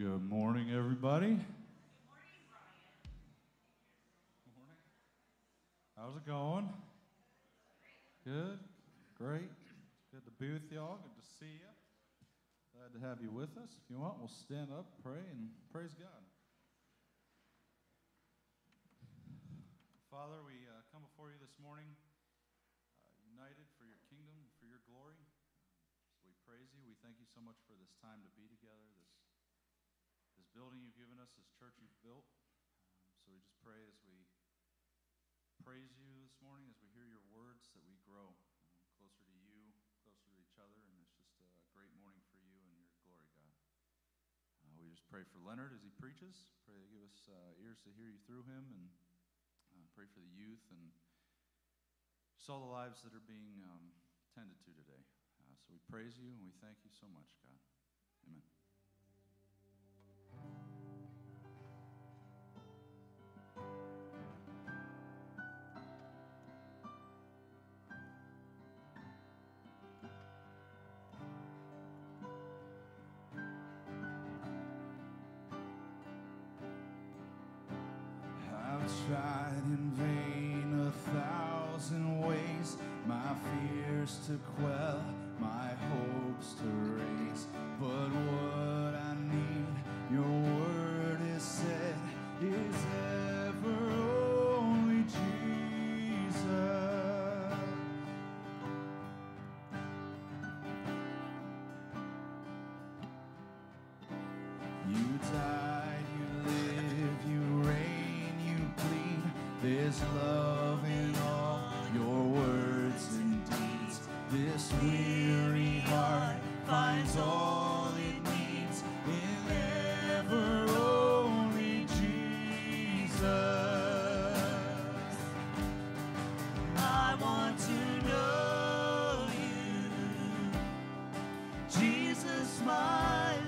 Good morning, everybody. Good morning, Brian. Morning. How's it going? Good. Great. Good to be with y'all. Good to see you. Glad to have you with us. If you want, we'll stand up, pray, and praise God. Father, we come before you this morning, united for your kingdom, for your glory. So we praise you. We thank you so much for this time to be together, this building you've given us, this church you've built. So we just pray as we praise you this morning, as we hear your words, that we grow closer to you, closer to each other, and it's just a great morning for you and your glory, God. We just pray for Leonard as he preaches. Pray that you give us ears to hear you through him, and pray for the youth and just all the lives that are being tended to today. So we praise you and we thank you so much, God. Amen. Tried in vain 1,000 ways, my fears to quell, my hopes to raise, but what I need, your word is said, is ever only Jesus. You died, you live, you reign. There's love in all your words and deeds. This weary heart finds all it needs in ever only Jesus. I want to know you, Jesus, my Lord.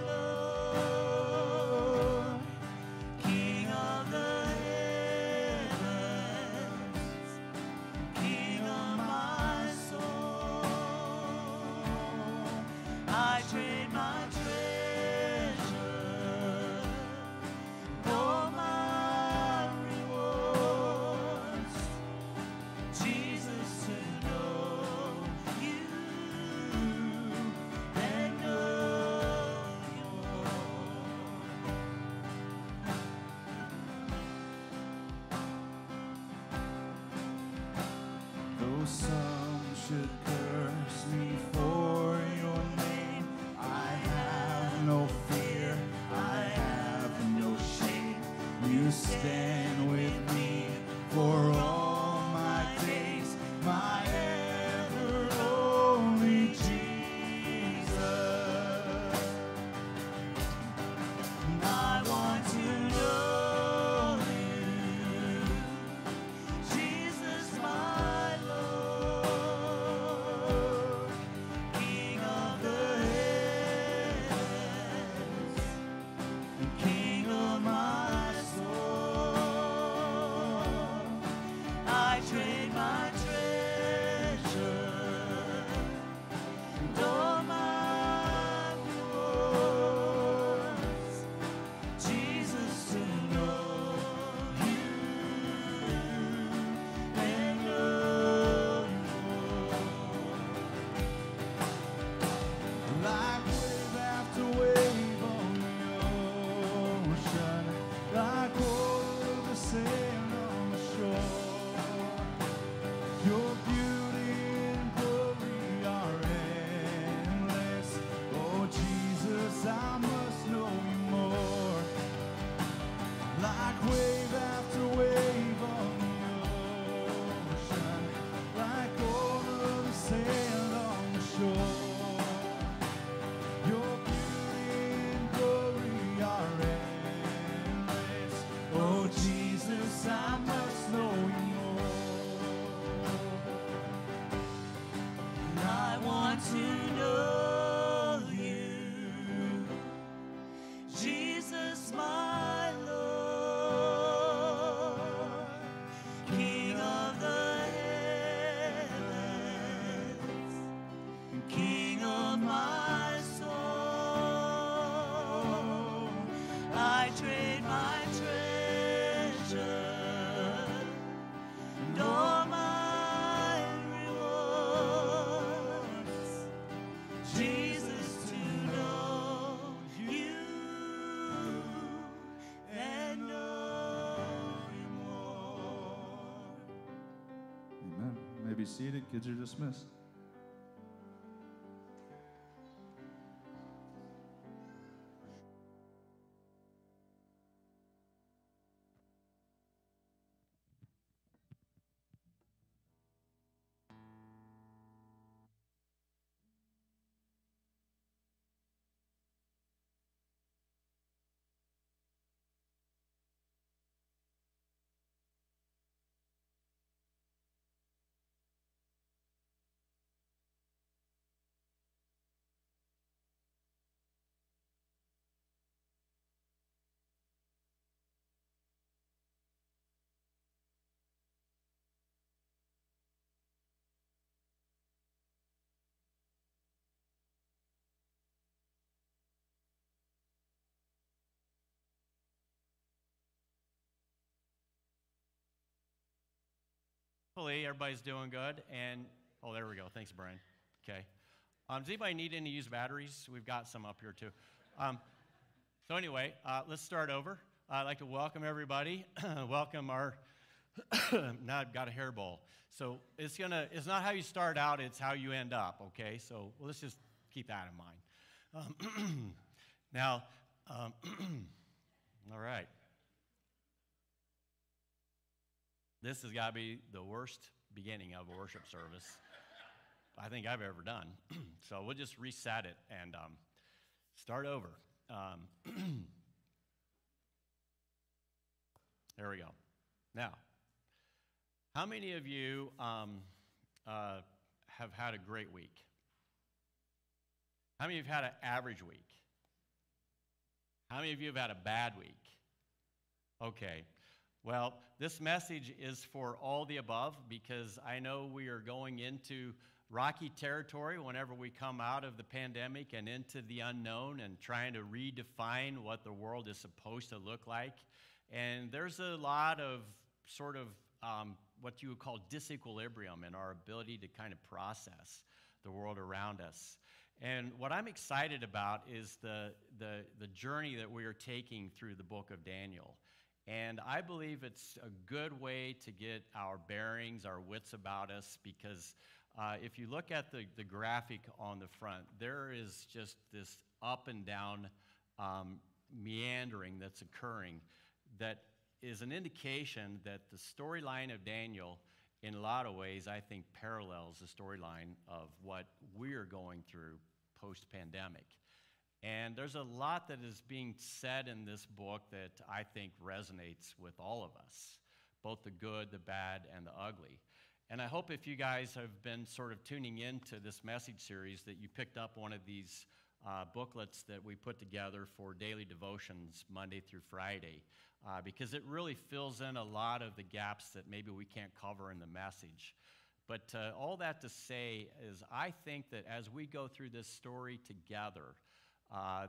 Some should curse me for your name. I have no fear, I have no shame. You stand with me for all my days, my ever only Jesus. And I want to know. I must know you more. be seated. Kids are dismissed. Hopefully everybody's doing good, and oh, there we go. Thanks, Brian. Okay. Does anybody need any used batteries? We've got some up here too. So anyway, let's start over. I'd like to welcome everybody. Welcome our. Now I've got a hairball. So it's not how you start out; it's how you end up. Okay. So let's just keep that in mind. Now, all right. This has got to be the worst beginning of a worship service I think I've ever done. So we'll just reset it and start over. There we go. Now, how many of you have had a great week? How many of you have had an average week? How many of you have had a bad week? Okay. Well, this message is for all the above, because I know we are going into rocky territory whenever we come out of the pandemic and into the unknown and trying to redefine what the world is supposed to look like. And there's a lot of sort of what you would call disequilibrium in our ability to kind of process the world around us. And what I'm excited about is the journey that we are taking through the book of Daniel. And I believe it's a good way to get our bearings, our wits about us, because if you look at the graphic on the front, there is just this up and down meandering that's occurring that is an indication that the storyline of Daniel, in a lot of ways, I think parallels the storyline of what we're going through post-pandemic. And there's a lot that is being said in this book that I think resonates with all of us, both the good, the bad, and the ugly. And I hope if you guys have been sort of tuning into this message series that you picked up one of these booklets that we put together for daily devotions Monday through Friday, because it really fills in a lot of the gaps that maybe we can't cover in the message. But all that to say is I think that as we go through this story together,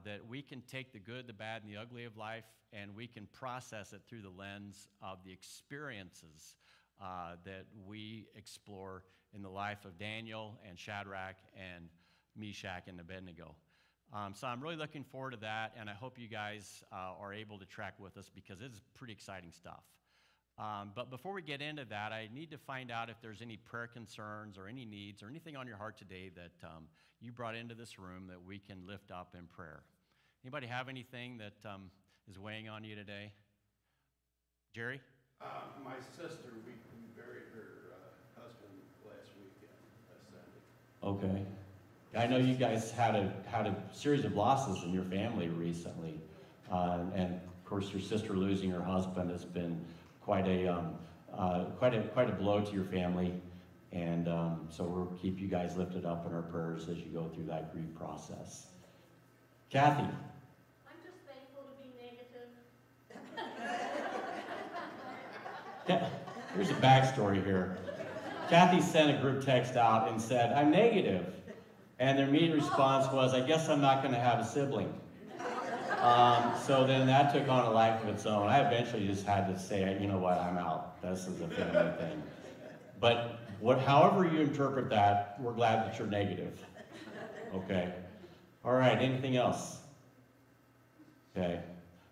that we can take the good, the bad, and the ugly of life, and we can process it through the lens of the experiences that we explore in the life of Daniel and Shadrach and Meshach and Abednego. So I'm really looking forward to that, and I hope you guys are able to track with us, because it's pretty exciting stuff. But before we get into that, I need to find out if there's any prayer concerns or any needs or anything on your heart today that you brought into this room that we can lift up in prayer. Anybody have anything that is weighing on you today? Jerry? My sister, we buried her husband last weekend, last Sunday. Okay. I know you guys had a series of losses in your family recently. And of course, your sister losing her husband has been quite a blow to your family, and so we'll keep you guys lifted up in our prayers as you go through that grief process. Kathy. I'm just thankful to be negative. Here's a backstory here. Kathy sent a group text out and said, "I'm negative," and their immediate response was, "I guess I'm not going to have a sibling." So then that took on a life of its own. I eventually just had to say, you know what, I'm out. This is a family thing. But however you interpret that, we're glad that you're negative. Okay. All right, anything else? Okay.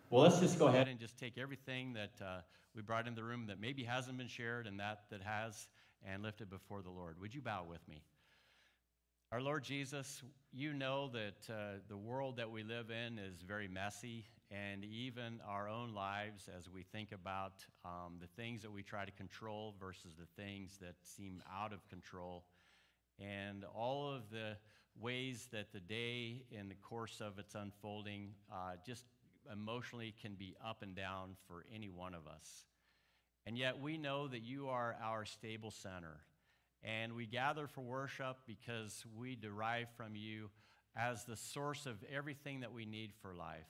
Well, let's just go ahead and just take everything that we brought in the room that maybe hasn't been shared and that has, and lift it before the Lord. Would you bow with me? Our Lord Jesus, you know that the world that we live in is very messy, and even our own lives, as we think about the things that we try to control versus the things that seem out of control, and all of the ways that the day in the course of its unfolding just emotionally can be up and down for any one of us. And yet we know that you are our stable center. And we gather for worship because we derive from you as the source of everything that we need for life,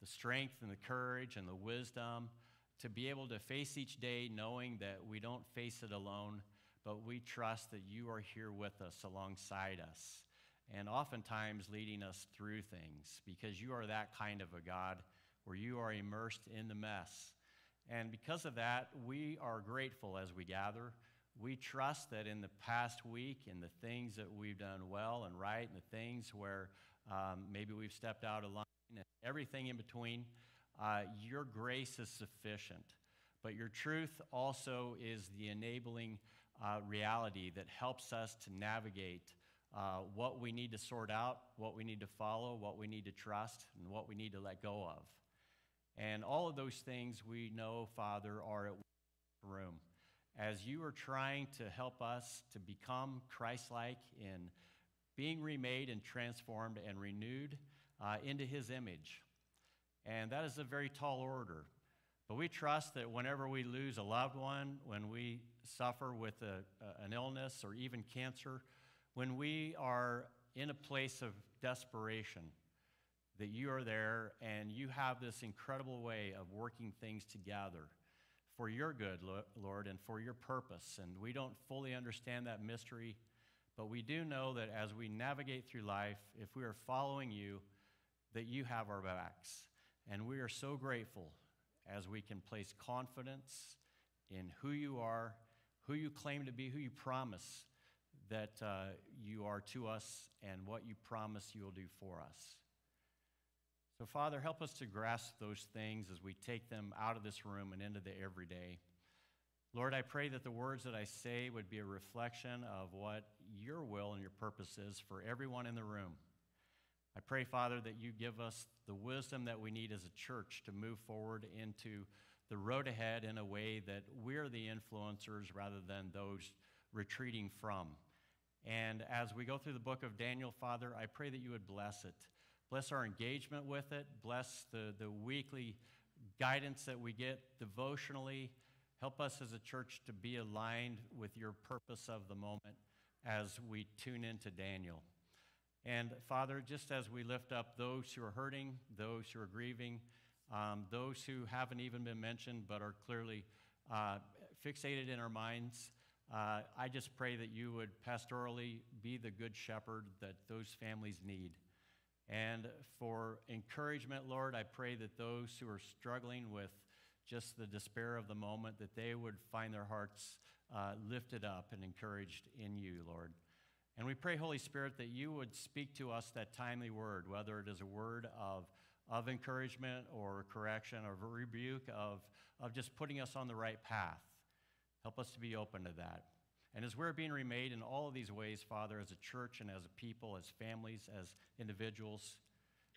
the strength and the courage and the wisdom to be able to face each day knowing that we don't face it alone, but we trust that you are here with us, alongside us, and oftentimes leading us through things, because you are that kind of a God where you are immersed in the mess. And because of that, we are grateful as we gather. We trust that in the past week, in the things that we've done well and right, and the things where maybe we've stepped out of line, and everything in between, your grace is sufficient. But your truth also is the enabling reality that helps us to navigate what we need to sort out, what we need to follow, what we need to trust, and what we need to let go of. And all of those things we know, Father, are at room. As you are trying to help us to become Christ-like in being remade and transformed and renewed into his image. And that is a very tall order. But we trust that whenever we lose a loved one, when we suffer with an illness or even cancer, when we are in a place of desperation, that you are there and you have this incredible way of working things together for your good, Lord, and for your purpose. And we don't fully understand that mystery, but we do know that as we navigate through life, if we are following you, that you have our backs. And we are so grateful as we can place confidence in who you are, who you claim to be, who you promise that you are to us, and what you promise you will do for us. So, Father, help us to grasp those things as we take them out of this room and into the everyday. Lord, I pray that the words that I say would be a reflection of what your will and your purpose is for everyone in the room. I pray, Father, that you give us the wisdom that we need as a church to move forward into the road ahead in a way that we're the influencers rather than those retreating from. And as we go through the book of Daniel, Father, I pray that you would bless it. Bless our engagement with it. Bless the weekly guidance that we get devotionally. Help us as a church to be aligned with your purpose of the moment as we tune into Daniel. And Father, just as we lift up those who are hurting, those who are grieving, those who haven't even been mentioned but are clearly fixated in our minds, I just pray that you would pastorally be the good shepherd that those families need. And for encouragement, Lord, I pray that those who are struggling with just the despair of the moment, that they would find their hearts lifted up and encouraged in you, Lord. And we pray, Holy Spirit, that you would speak to us that timely word, whether it is a word of encouragement or correction or rebuke, of just putting us on the right path. Help us to be open to that. And as we're being remade in all of these ways, Father, as a church and as a people, as families, as individuals,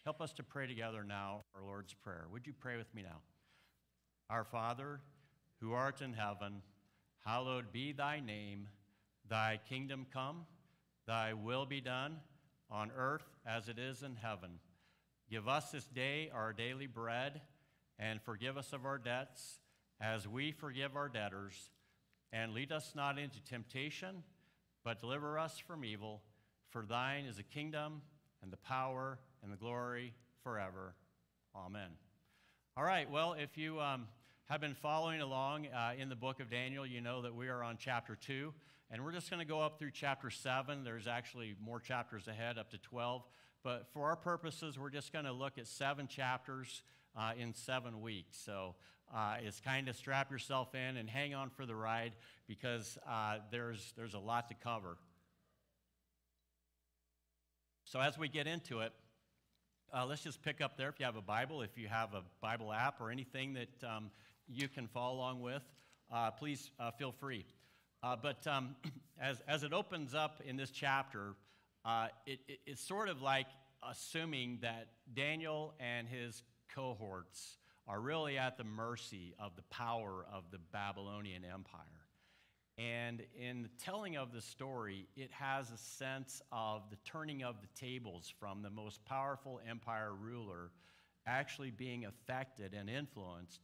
help us to pray together now our Lord's Prayer. Would you pray with me now? Our Father, who art in heaven, hallowed be thy name. Thy kingdom come, thy will be done, on earth as it is in heaven. Give us this day our daily bread, and forgive us of our debts, as we forgive our debtors. And lead us not into temptation, but deliver us from evil. For thine is the kingdom, and the power, and the glory forever. Amen. All right, well, if you have been following along in the book of Daniel, you know that we are on chapter 2, and we're just going to go up through chapter 7. There's actually more chapters ahead, up to 12. But for our purposes, we're just going to look at 7 chapters in 7 weeks. So it's kind of strap yourself in and hang on for the ride, because there's a lot to cover. So as we get into it, let's just pick up there if you have a Bible, if you have a Bible app or anything that you can follow along with, please feel free. But as it opens up in this chapter, it's sort of like assuming that Daniel and his cohorts are really at the mercy of the power of the Babylonian Empire. And in the telling of the story, it has a sense of the turning of the tables from the most powerful empire ruler actually being affected and influenced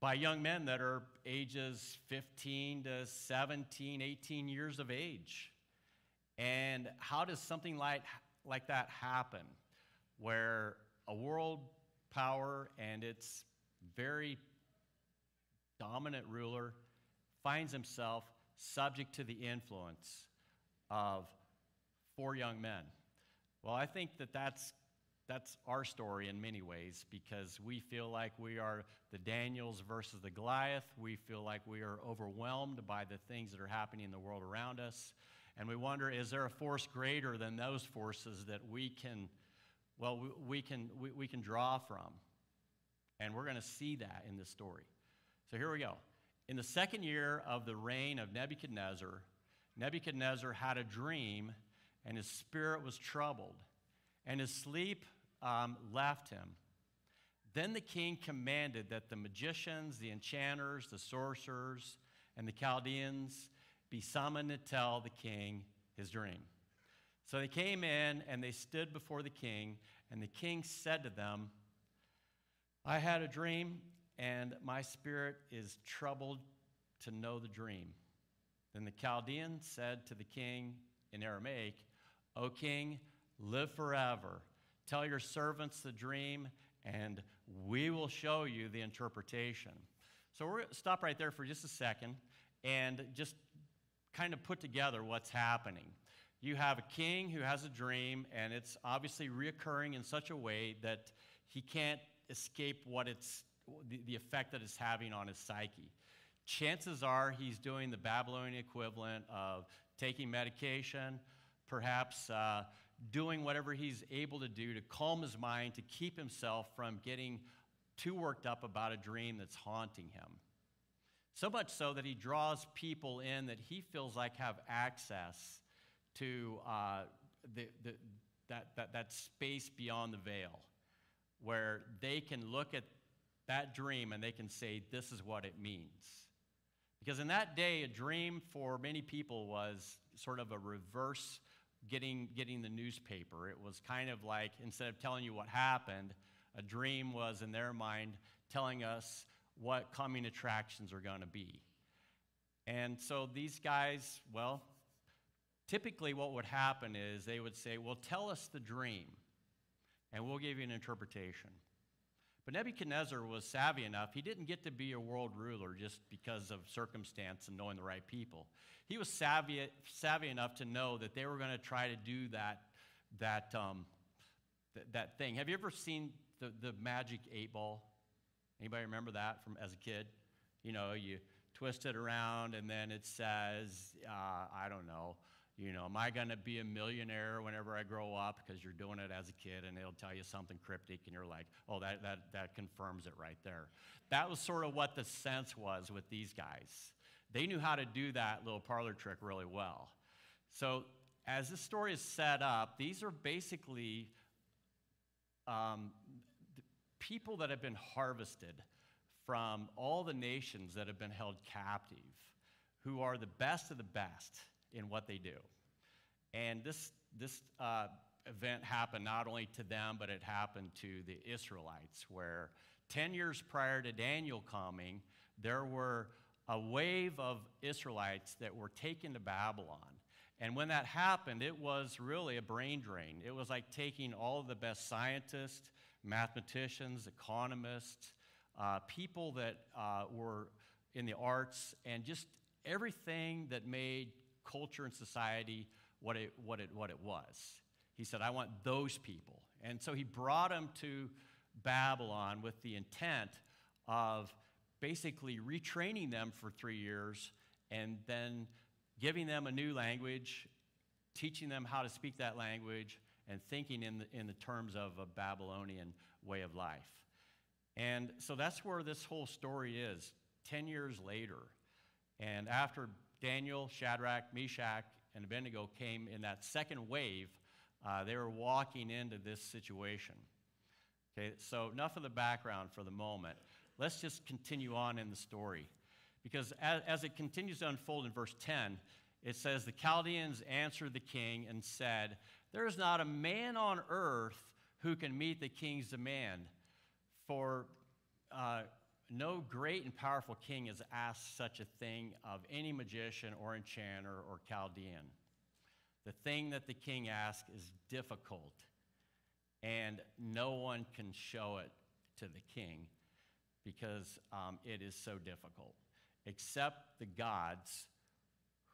by young men that are ages 15 to 17, 18 years of age. And how does something like that happen, where a world power and its very dominant ruler finds himself subject to the influence of four young men? Well, I think that that's our story in many ways, because we feel like we are the Daniels versus the Goliath. We feel like we are overwhelmed by the things that are happening in the world around us. And we wonder, is there a force greater than those forces that we can, well, we can draw from? And we're going to see that in this story. So here we go. In the second year of the reign of Nebuchadnezzar, Nebuchadnezzar had a dream, and his spirit was troubled, and his sleep left him. Then the king commanded that the magicians, the enchanters, the sorcerers, and the Chaldeans be summoned to tell the king his dream. So they came in and they stood before the king, and the king said to them, "I had a dream, and my spirit is troubled to know the dream." Then the Chaldean said to the king in Aramaic, "O king, live forever. Tell your servants the dream, and we will show you the interpretation." So we're going to stop right there for just a second and just kind of put together what's happening. You have a king who has a dream, and it's obviously reoccurring in such a way that he can't escape what it's, the effect that it's having on his psyche. Chances are he's doing the Babylonian equivalent of taking medication, perhaps doing whatever he's able to do to calm his mind, to keep himself from getting too worked up about a dream that's haunting him. So much so that he draws people in that he feels like have access to that space beyond the veil, where they can look at that dream and they can say, this is what it means. Because in that day, a dream for many people was sort of a reverse getting the newspaper. It was kind of like, instead of telling you what happened, a dream was, in their mind, telling us what coming attractions are going to be. And so these guys, well, typically what would happen is they would say, well, tell us the dream, and we'll give you an interpretation. But Nebuchadnezzar was savvy enough. He didn't get to be a world ruler just because of circumstance and knowing the right people. He was savvy enough to know that they were going to try to do that thing. Have you ever seen the magic 8-ball? Anybody remember that from as a kid? You know, you twist it around, and then it says, I don't know, you know, am I going to be a millionaire whenever I grow up? Because you're doing it as a kid, and it'll tell you something cryptic, and you're like, oh, that confirms it right there. That was sort of what the sense was with these guys. They knew how to do that little parlor trick really well. So as this story is set up, these are basically people that have been harvested from all the nations that have been held captive, who are the best of the best in what they do. And this event happened not only to them, but it happened to the Israelites, where 10 years prior to Daniel coming, there were a wave of Israelites that were taken to Babylon. And when that happened, it was really a brain drain. It was like taking all of the best scientists, mathematicians, economists, people that were in the arts, and just everything that made culture and society what it was. He said, I want those people. And so he brought them to Babylon with the intent of basically retraining them for 3 years and then giving them a new language, teaching them how to speak that language, and thinking in the terms of a Babylonian way of life. And so that's where this whole story is, 10 years later. And after Daniel, Shadrach, Meshach, and Abednego came in that second wave, they were walking into this situation. Okay, so enough of the background for the moment. Let's just continue on in the story. Because as it continues to unfold in verse 10, it says, the Chaldeans answered the king and said, there is not a man on earth who can meet the king's demand, for no great and powerful king has asked such a thing of any magician or enchanter or Chaldean. The thing that the king asks is difficult, and no one can show it to the king because it is so difficult, except the gods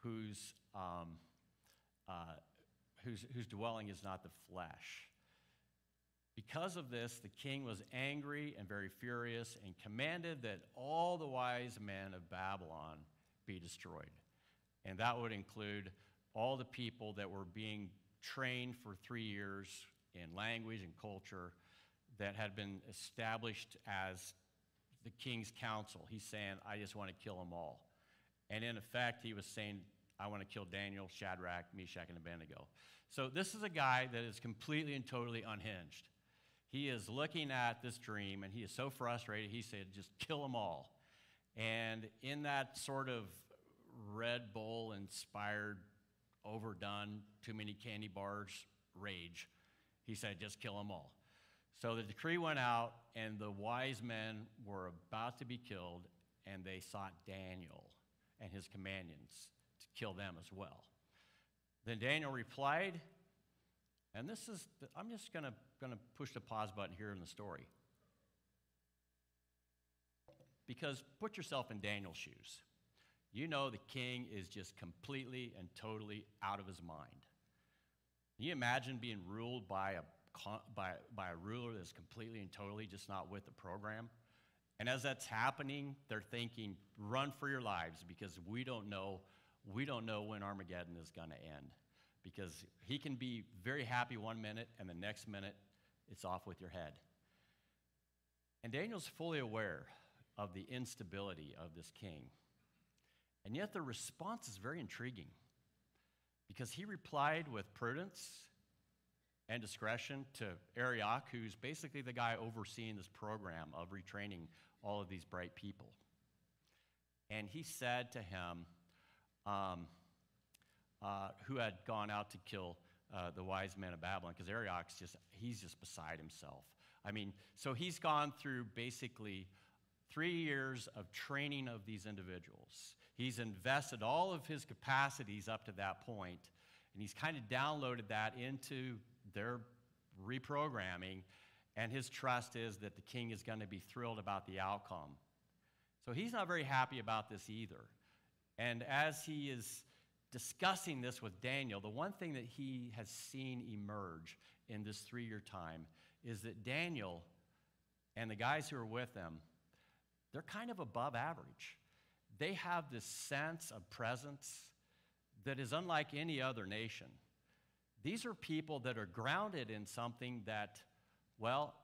whose dwelling is not the flesh. Because of this, the king was angry and very furious and commanded that all the wise men of Babylon be destroyed. And that would include all the people that were being trained for 3 years in language and culture that had been established as the king's council. He's saying, I just want to kill them all. And in effect, he was saying, I want to kill Daniel, Shadrach, Meshach, and Abednego. So this is a guy that is completely and totally unhinged. He is looking at this dream, and he is so frustrated, he said, just kill them all. And in that sort of Red Bull-inspired, overdone, too many candy bars rage, he said, just kill them all. So the decree went out, and the wise men were about to be killed, and they sought Daniel and his companions to kill them as well. Then Daniel replied, and this is, I'm just going to push the pause button here in the story. Because put yourself in Daniel's shoes. You know the king is just completely and totally out of his mind. Can you imagine being ruled by a ruler that's completely and totally just not with the program? And as that's happening, they're thinking, run for your lives, because we don't know when Armageddon is going to end. Because he can be very happy one minute, and the next minute, it's off with your head. And Daniel's fully aware of the instability of this king. And yet the response is very intriguing, because he replied with prudence and discretion to Arioch, who's basically the guy overseeing this program of retraining all of these bright people. And he said to him, who had gone out to kill the wise men of Babylon, because Arioch's he's just beside himself. I mean, so he's gone through basically 3 years of training of these individuals. He's invested all of his capacities up to that point, and he's kind of downloaded that into their reprogramming, and his trust is that the king is going to be thrilled about the outcome. So he's not very happy about this either. And as he is discussing this with Daniel, the one thing that he has seen emerge in this 3 year time is that Daniel and the guys who are with him, they're kind of above average. They have this sense of presence that is unlike any other nation. These are people that are grounded in something that, well,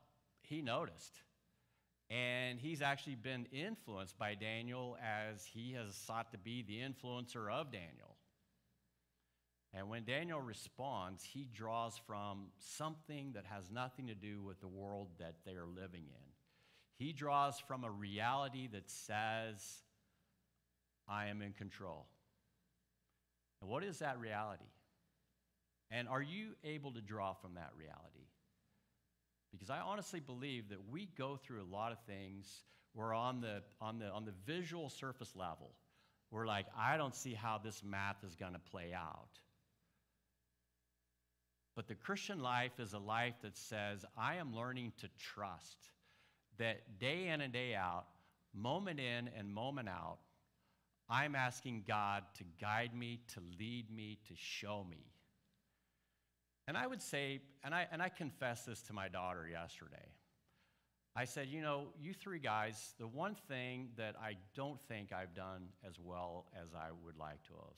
he noticed. And he's actually been influenced by Daniel as he has sought to be the influencer of Daniel. And when Daniel responds, he draws from something that has nothing to do with the world that they are living in. He draws from a reality that says, I am in control. And what is that reality? And are you able to draw from that reality? Because I honestly believe that we go through a lot of things where on the visual surface level, we're like, I don't see how this math is going to play out. But the Christian life is a life that says, I am learning to trust that day in and day out, moment in and moment out, I'm asking God to guide me, to lead me, to show me. And I would say, and I confessed this to my daughter yesterday. I said, you know, you three guys, the one thing that I don't think I've done as well as I would like to have,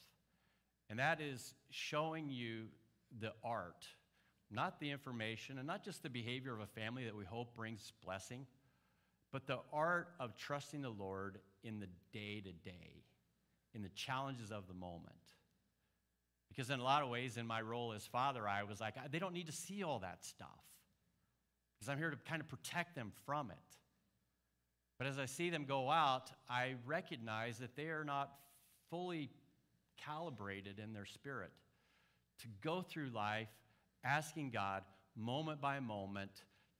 and that is showing you the art, not the information, and not just the behavior of a family that we hope brings blessing, but the art of trusting the Lord in the day-to-day, in the challenges of the moment. Because in a lot of ways, in my role as father, I was like, they don't need to see all that stuff. Because I'm here to kind of protect them from it. But as I see them go out, I recognize that they are not fully calibrated in their spirit to go through life asking God moment by moment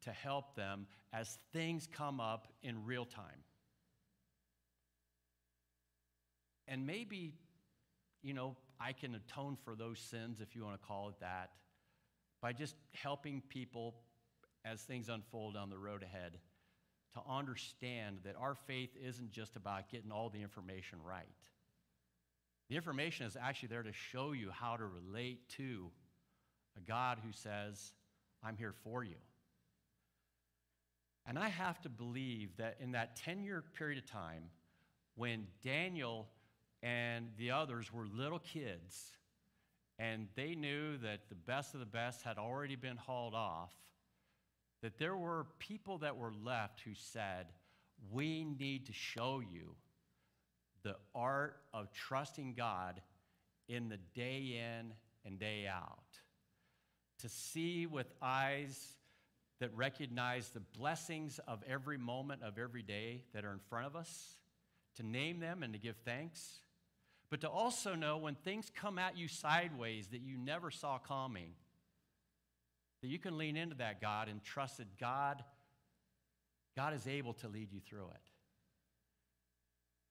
to help them as things come up in real time. And maybe, you know, I can atone for those sins, if you want to call it that, by just helping people as things unfold on the road ahead to understand that our faith isn't just about getting all the information right. The information is actually there to show you how to relate to a God who says, I'm here for you. And I have to believe that in that 10-year period of time, when Daniel and the others were little kids, and they knew that the best of the best had already been hauled off, that there were people that were left who said, we need to show you the art of trusting God in the day in and day out, to see with eyes that recognize the blessings of every moment of every day that are in front of us, to name them and to give thanks, but to also know when things come at you sideways that you never saw coming, that you can lean into that God and trust that God is able to lead you through it.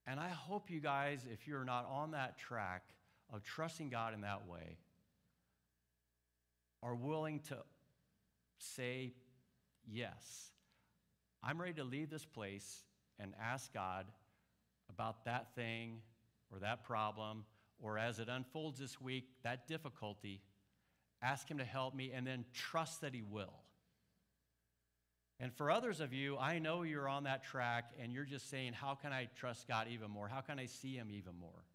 And I hope you guys, if you're not on that track of trusting God in that way, are willing to say, yes, I'm ready to leave this place and ask God about that thing or that problem, or as it unfolds this week, that difficulty. Ask him to help me, and then trust that he will. And for others of you, I know you're on that track, and you're just saying, how can I trust God even more? How can I see him even more?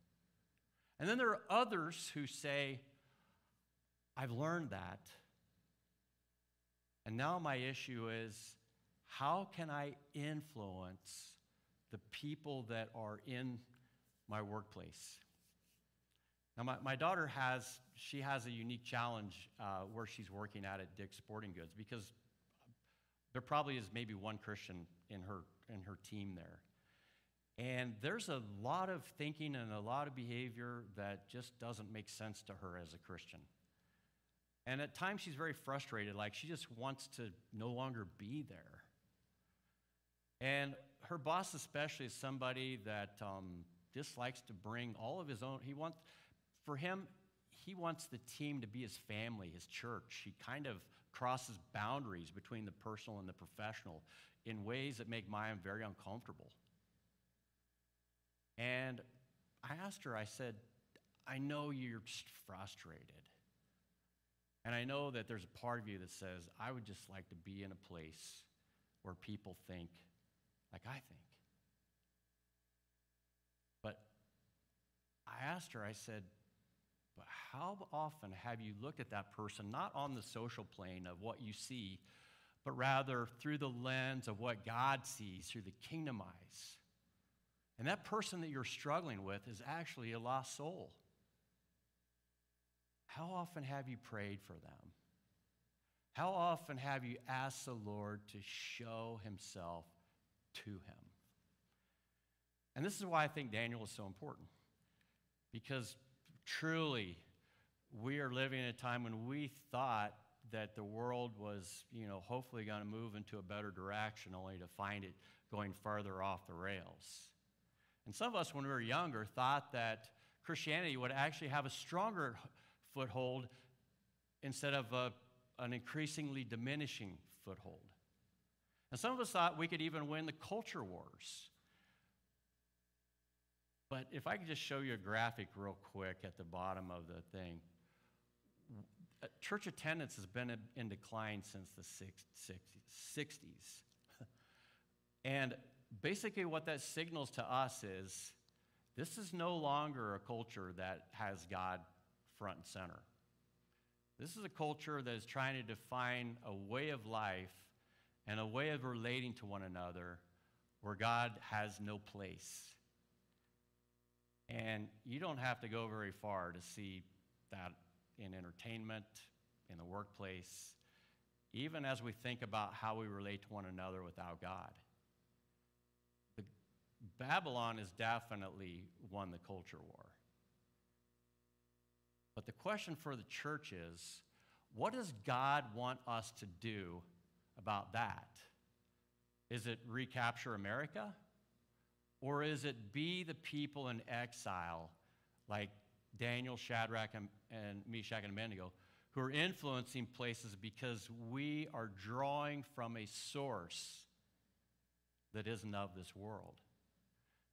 And then there are others who say, I've learned that, and now my issue is, how can I influence the people that are in my workplace? Now, my daughter has a unique challenge where she's working at Dick's Sporting Goods, because there probably is maybe one Christian in her team there. And there's a lot of thinking and a lot of behavior that just doesn't make sense to her as a Christian. And at times she's very frustrated, like she just wants to no longer be there. And her boss especially is somebody that just likes to bring all of his own. He wants the team to be his family, his church. He kind of crosses boundaries between the personal and the professional in ways that make Maya very uncomfortable. And I asked her, I said, I know you're just frustrated. And I know that there's a part of you that says, I would just like to be in a place where people think like I think. But I asked her, I said, but how often have you looked at that person, not on the social plane of what you see, but rather through the lens of what God sees, through the kingdom eyes? And that person that you're struggling with is actually a lost soul. How often have you prayed for them? How often have you asked the Lord to show himself to him? And this is why I think Daniel is so important, because truly we are living in a time when we thought that the world was, you know, hopefully going to move into a better direction, only to find it going further off the rails. And some of us, when we were younger, thought that Christianity would actually have a stronger foothold instead of an increasingly diminishing foothold. And some of us thought we could even win the culture wars. But if I could just show you a graphic real quick at the bottom of the thing. Church attendance has been in decline since the 60s. And basically what that signals to us is this is no longer a culture that has God front and center. This is a culture that is trying to define a way of life and a way of relating to one another where God has no place. And you don't have to go very far to see that in entertainment, in the workplace, even as we think about how we relate to one another without God. Babylon has definitely won the culture war. But the question for the church is, what does God want us to do about that? Is it recapture America? Or is it be the people in exile, like Daniel, Shadrach, and Meshach, and Abednego, who are influencing places because we are drawing from a source that isn't of this world?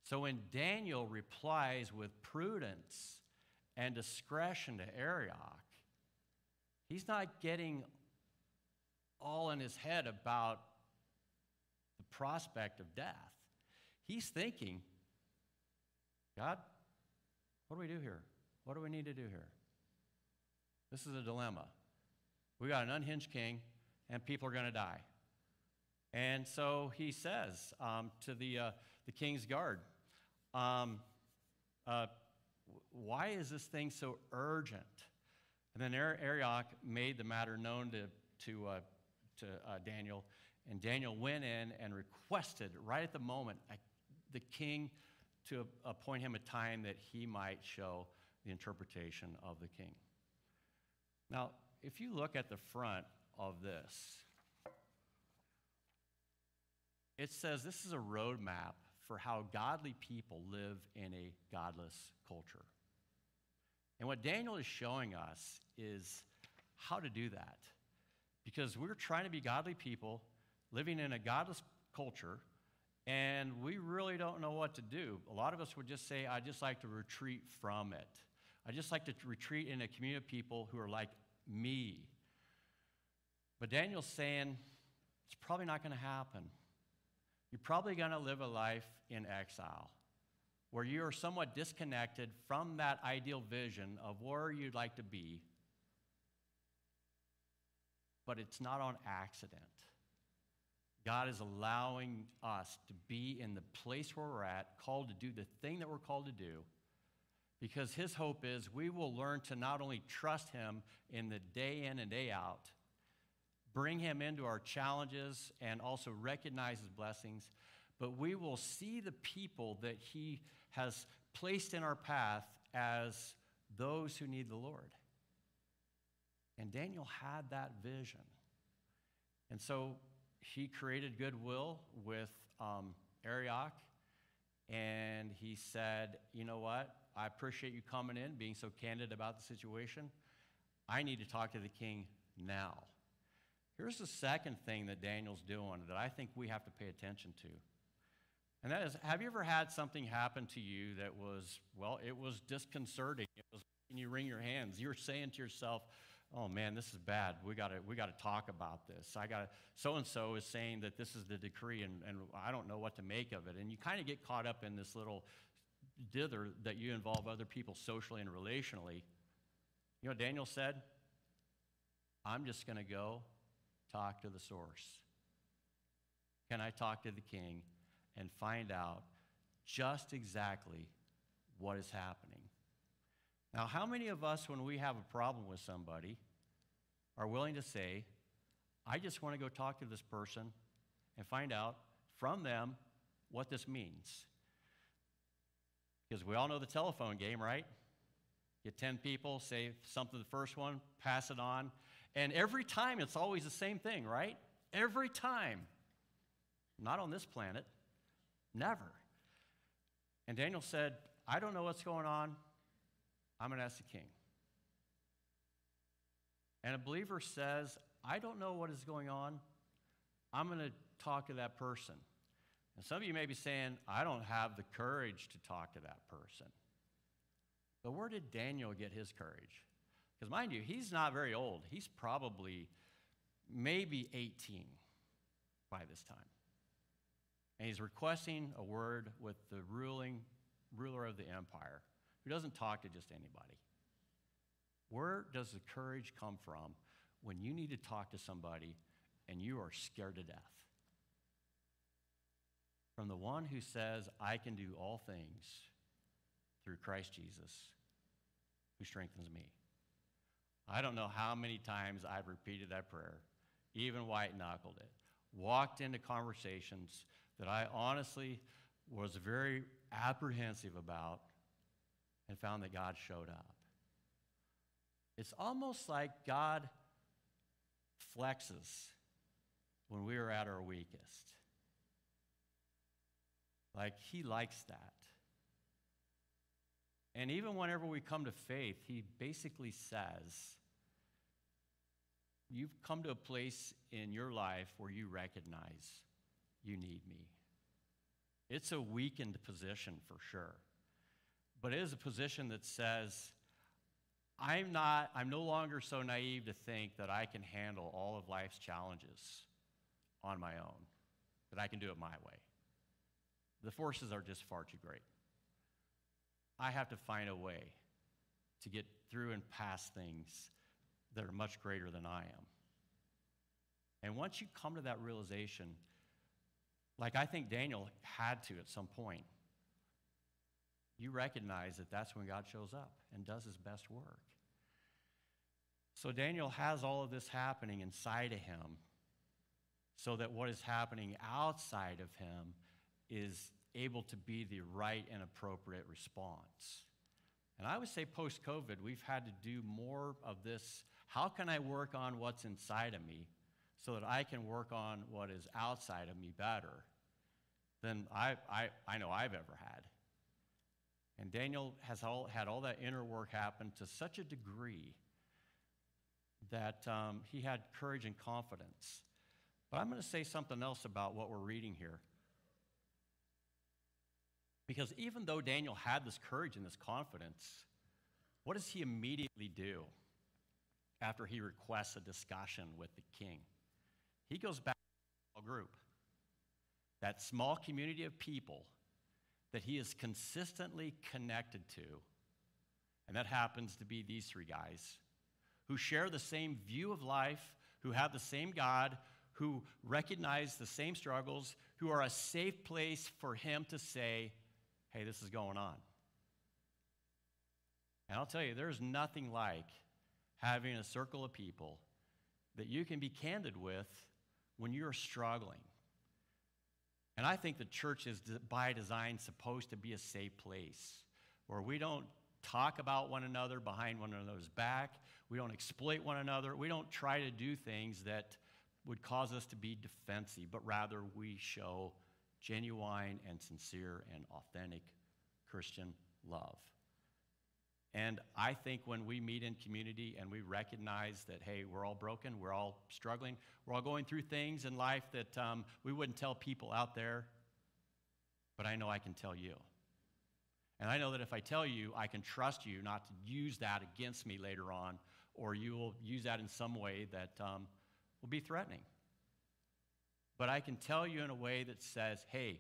So when Daniel replies with prudence and discretion to Arioch, he's not getting all in his head about the prospect of death. He's thinking, God, what do we do here? What do we need to do here? This is a dilemma. We got an unhinged king, and people are going to die. And so he says to the king's guard, why is this thing so urgent? And then Arioch made the matter known to Daniel, and Daniel went in and requested right at the moment the king to appoint him a time that he might show the interpretation of the king. Now, if you look at the front of this, it says this is a roadmap for how godly people live in a godless culture. And what Daniel is showing us is how to do that. Because we're trying to be godly people, living in a godless culture, and we really don't know what to do. A lot of us would just say, I just like to retreat from it. I just like to retreat in a community of people who are like me. But Daniel's saying, it's probably not going to happen. You're probably going to live a life in exile where you are somewhat disconnected from that ideal vision of where you'd like to be, but it's not on accident. God is allowing us to be in the place where we're at, called to do the thing that we're called to do, because his hope is we will learn to not only trust him in the day in and day out, bring him into our challenges and also recognize his blessings, but we will see the people that he has placed in our path as those who need the Lord. And Daniel had that vision. And so he created goodwill with Arioch, and he said, you know what? I appreciate you coming in, being so candid about the situation. I need to talk to the king now. Here's the second thing that Daniel's doing that I think we have to pay attention to. And that is, have you ever had something happen to you that was, well, it was disconcerting. It was making you wring your hands. You were saying to yourself, oh, man, this is bad. We got to talk about this. So-and-so is saying that this is the decree, and I don't know what to make of it. And you kind of get caught up in this little dither that you involve other people socially and relationally. You know what Daniel said? I'm just going to go talk to the source. Can I talk to the king and find out just exactly what is happening? Now, how many of us, when we have a problem with somebody, are willing to say, I just want to go talk to this person and find out from them what this means? Because we all know the telephone game, right? Get 10 people, say something to the first one, pass it on. And every time, it's always the same thing, right? Every time. Not on this planet. Never. And Daniel said, I don't know what's going on. I'm going to ask the king. And a believer says, I don't know what is going on. I'm going to talk to that person. And some of you may be saying, I don't have the courage to talk to that person. But where did Daniel get his courage? Because mind you, he's not very old. He's probably maybe 18 by this time. And he's requesting a word with the ruler of the empire, who doesn't talk to just anybody. Where does the courage come from when you need to talk to somebody and you are scared to death? From the one who says, I can do all things through Christ Jesus, who strengthens me. I don't know how many times I've repeated that prayer, even white-knuckled it, walked into conversations that I honestly was very apprehensive about and found that God showed up. It's almost like God flexes when we are at our weakest. Like, he likes that. And even whenever we come to faith, he basically says, you've come to a place in your life where you recognize you need me. It's a weakened position for sure. But it is a position that says, I'm no longer so naive to think that I can handle all of life's challenges on my own, that I can do it my way. The forces are just far too great. I have to find a way to get through and past things that are much greater than I am. And once you come to that realization, like I think Daniel had to at some point, you recognize that that's when God shows up and does his best work. So Daniel has all of this happening inside of him so that what is happening outside of him is able to be the right and appropriate response. And I would say post-COVID, we've had to do more of this. How can I work on what's inside of me so that I can work on what is outside of me better than I know I've ever had? And Daniel has had all that inner work happen to such a degree that he had courage and confidence. But I'm going to say something else about what we're reading here. Because even though Daniel had this courage and this confidence, what does he immediately do after he requests a discussion with the king? He goes back to a small group, that small community of people that he is consistently connected to, and that happens to be these three guys who share the same view of life, who have the same God, who recognize the same struggles, who are a safe place for him to say, hey, this is going on. And I'll tell you, there's nothing like having a circle of people that you can be candid with when you're struggling. And I think the church is, by design, supposed to be a safe place where we don't talk about one another behind one another's back. We don't exploit one another. We don't try to do things that would cause us to be defensive, but rather we show genuine and sincere and authentic Christian love. And I think when we meet in community and we recognize that, hey, we're all broken, we're all struggling, we're all going through things in life that we wouldn't tell people out there, but I know I can tell you. And I know that if I tell you, I can trust you not to use that against me later on, or you will use that in some way that will be threatening. But I can tell you in a way that says, hey,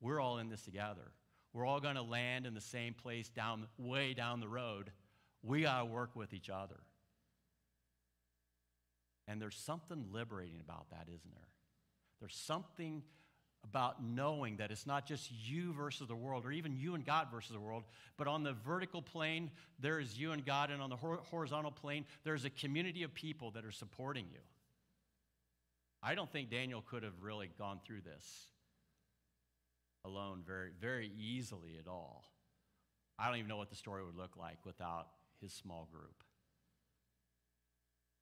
we're all in this together. We're all going to land in the same place way down the road. We got to work with each other. And there's something liberating about that, isn't there? There's something about knowing that it's not just you versus the world, or even you and God versus the world, but on the vertical plane, there is you and God, and on the horizontal plane, there's a community of people that are supporting you. I don't think Daniel could have really gone through this alone very, very easily at all. I don't even know what the story would look like without his small group.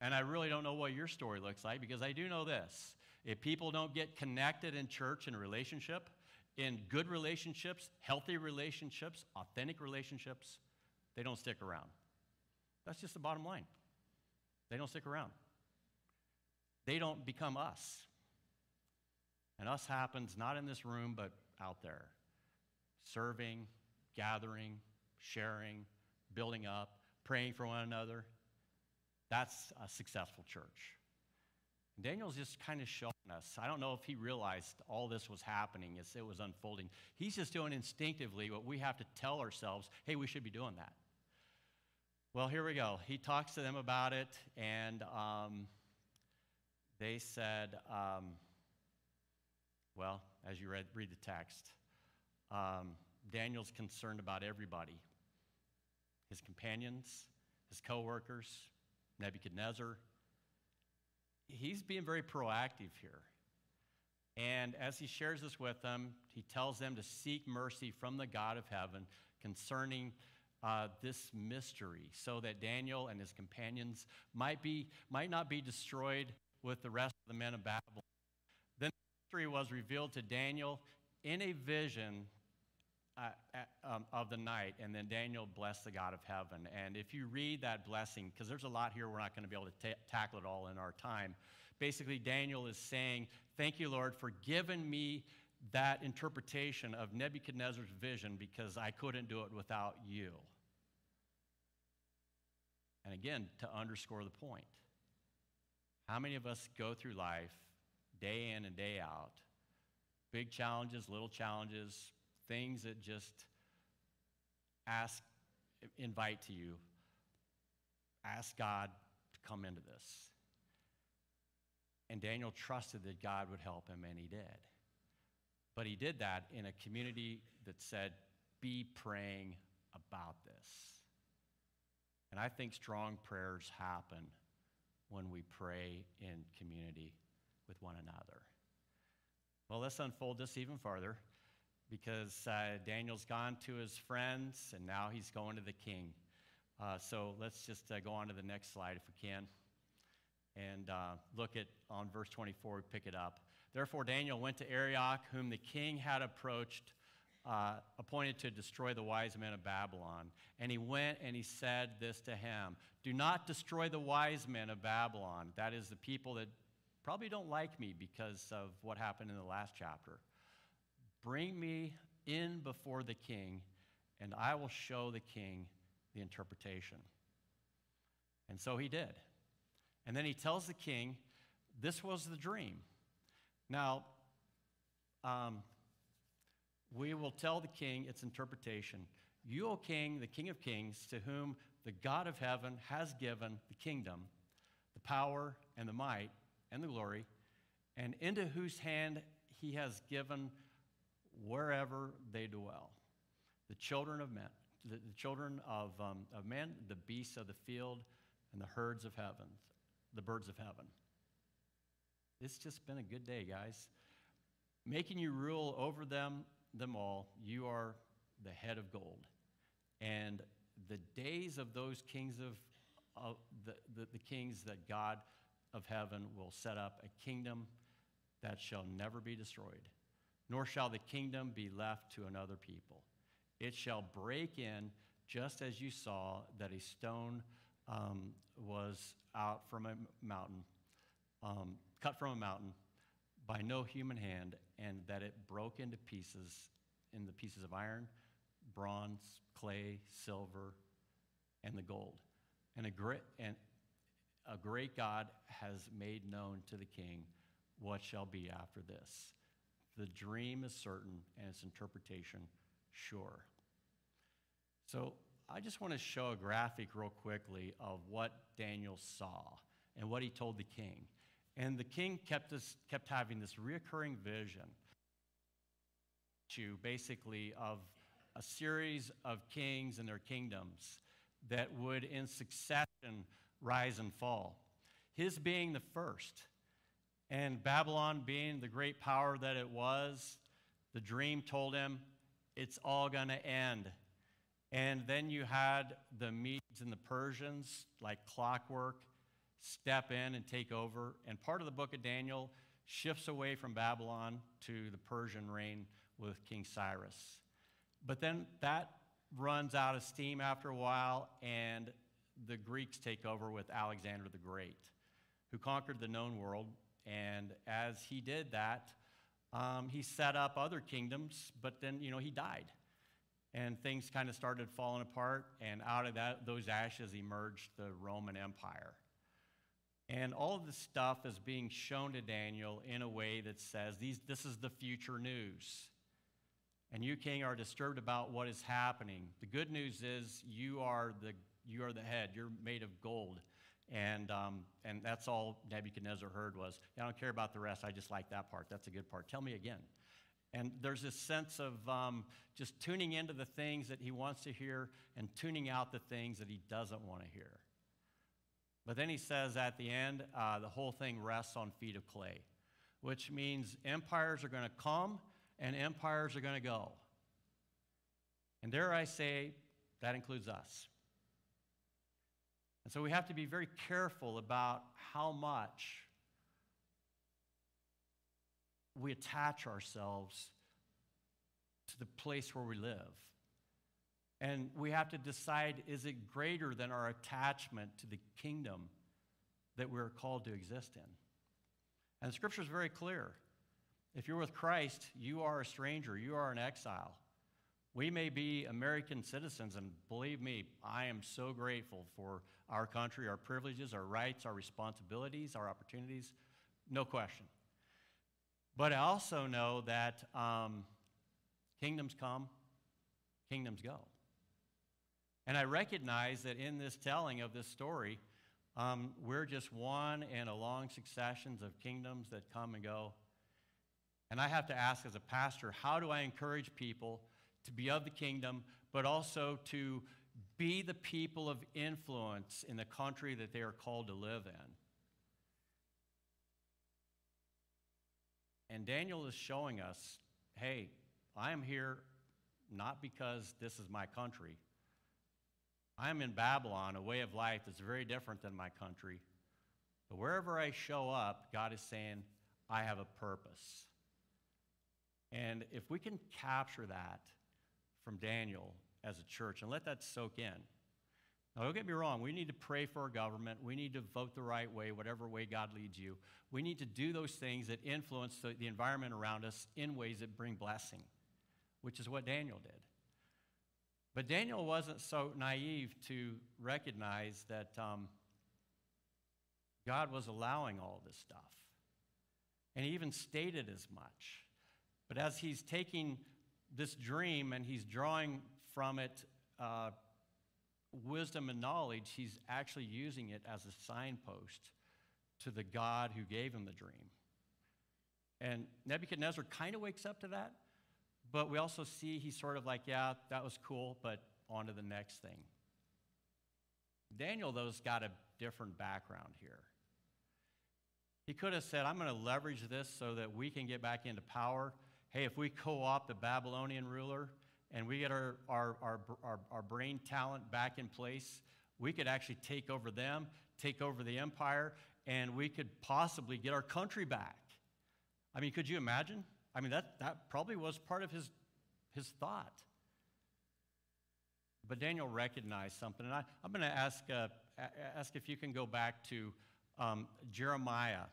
And I really don't know what your story looks like, because I do know this. If people don't get connected in church and relationship, in good relationships, healthy relationships, authentic relationships, they don't stick around. That's just the bottom line. They don't stick around. They don't become us. And us happens not in this room, but out there. Serving, gathering, sharing, building up, praying for one another. That's a successful church. And Daniel's just kind of showing us. I don't know if he realized all this was happening as it was unfolding. He's just doing instinctively what we have to tell ourselves, hey, we should be doing that. Well, here we go. He talks to them about it, and they said, well, as you read the text, Daniel's concerned about everybody, his companions, his co-workers, Nebuchadnezzar. He's being very proactive here. And as he shares this with them, he tells them to seek mercy from the God of heaven concerning this mystery, so that Daniel and his companions might not be destroyed with the rest of the men of Babylon. Then the mystery was revealed to Daniel in a vision of the night, and then Daniel blessed the God of heaven. And if you read that blessing, because there's a lot here, we're not going to be able to tackle it all in our time. Basically, Daniel is saying, "Thank you, Lord, for giving me that interpretation of Nebuchadnezzar's vision, because I couldn't do it without you." And again, to underscore the point, how many of us go through life day in and day out, big challenges, little challenges, things that just ask God to come into this. And Daniel trusted that God would help him, and he did. But he did that in a community that said, be praying about this. And I think strong prayers happen when we pray in community with one another. Well, let's unfold this even farther, because Daniel's gone to his friends, and now he's going to the king. So let's just go on to the next slide if we can, and look at on verse 24, we pick it up. Therefore Daniel went to Arioch, whom the king had appointed to destroy the wise men of Babylon. And he went and he said this to him, "Do not destroy the wise men of Babylon." That is the people that probably don't like me because of what happened in the last chapter. "Bring me in before the king, and I will show the king the interpretation." And so he did. And then he tells the king, this was the dream. Now, we will tell the king its interpretation. "You, O king, the king of kings, to whom the God of heaven has given the kingdom, the power, and the might, and the glory, and into whose hand he has given wherever they dwell, the children of men, the beasts of the field, and the herds of heaven, the birds of heaven." It's just been a good day, guys. "Making you rule over them all, you are the head of gold. And the days of those kings of the kings that God of heaven will set up, a kingdom that shall never be destroyed, nor shall the kingdom be left to another people. It shall break in, just as you saw that a stone was out from a mountain, cut from a mountain by no human hand, and that it broke into pieces in the pieces of iron, bronze, clay, silver, and the gold. And a great God has made known to the king what shall be after this. The dream is certain, and its interpretation sure." So I just want to show a graphic real quickly of what Daniel saw and what he told the king. And the king kept having this reoccurring vision basically of a series of kings and their kingdoms that would in succession rise and fall. His being the first, and Babylon being the great power that it was. The dream told him it's all going to end. And then you had the Medes and the Persians, like clockwork, step in and take over. And part of the book of Daniel shifts away from Babylon to the Persian reign with King Cyrus. But then that runs out of steam after a while, and the Greeks take over with Alexander the Great, who conquered the known world. And as he did that, he set up other kingdoms, but then, he died. And things kind of started falling apart, and out of those ashes emerged the Roman Empire. And all of this stuff is being shown to Daniel in a way that says, this is the future news. And you, king, are disturbed about what is happening. The good news is you are the head. You're made of gold. And that's all Nebuchadnezzar heard was, "I don't care about the rest. I just like that part. That's a good part. Tell me again." And there's this sense of just tuning into the things that he wants to hear and tuning out the things that he doesn't want to hear. But then he says at the end, the whole thing rests on feet of clay, which means empires are going to come and empires are going to go. And dare I say, that includes us. And so we have to be very careful about how much we attach ourselves to the place where we live. And we have to decide, is it greater than our attachment to the kingdom that we're called to exist in? And the scripture is very clear. If you're with Christ, you are a stranger. You are an exile. We may be American citizens, and believe me, I am so grateful for our country, our privileges, our rights, our responsibilities, our opportunities, no question. But I also know that kingdoms come, kingdoms go. And I recognize that in this telling of this story, we're just one in a long succession of kingdoms that come and go. And I have to ask as a pastor, how do I encourage people to be of the kingdom, but also to be the people of influence in the country that they are called to live in? And Daniel is showing us, hey, I am here not because this is my country. I am in Babylon, a way of life that's very different than my country. But wherever I show up, God is saying, I have a purpose. And if we can capture that from Daniel as a church and let that soak in. Now, don't get me wrong. We need to pray for our government. We need to vote the right way, whatever way God leads you. We need to do those things that influence the environment around us in ways that bring blessing, which is what Daniel did. But Daniel wasn't so naive to recognize that God was allowing all this stuff. And he even stated as much. But as he's taking this dream and he's drawing from it wisdom and knowledge, he's actually using it as a signpost to the God who gave him the dream. And Nebuchadnezzar kind of wakes up to that, but we also see he's sort of like, yeah, that was cool, but on to the next thing. Daniel, though, has got a different background here. He could have said, I'm going to leverage this so that we can get back into power. Hey, if we co-opt the Babylonian ruler, and we get our brain talent back in place, we could actually take over them, take over the empire, and we could possibly get our country back. I mean, could you imagine? I mean, that probably was part of his thought. But Daniel recognized something, and I'm going to ask if you can go back to Jeremiah.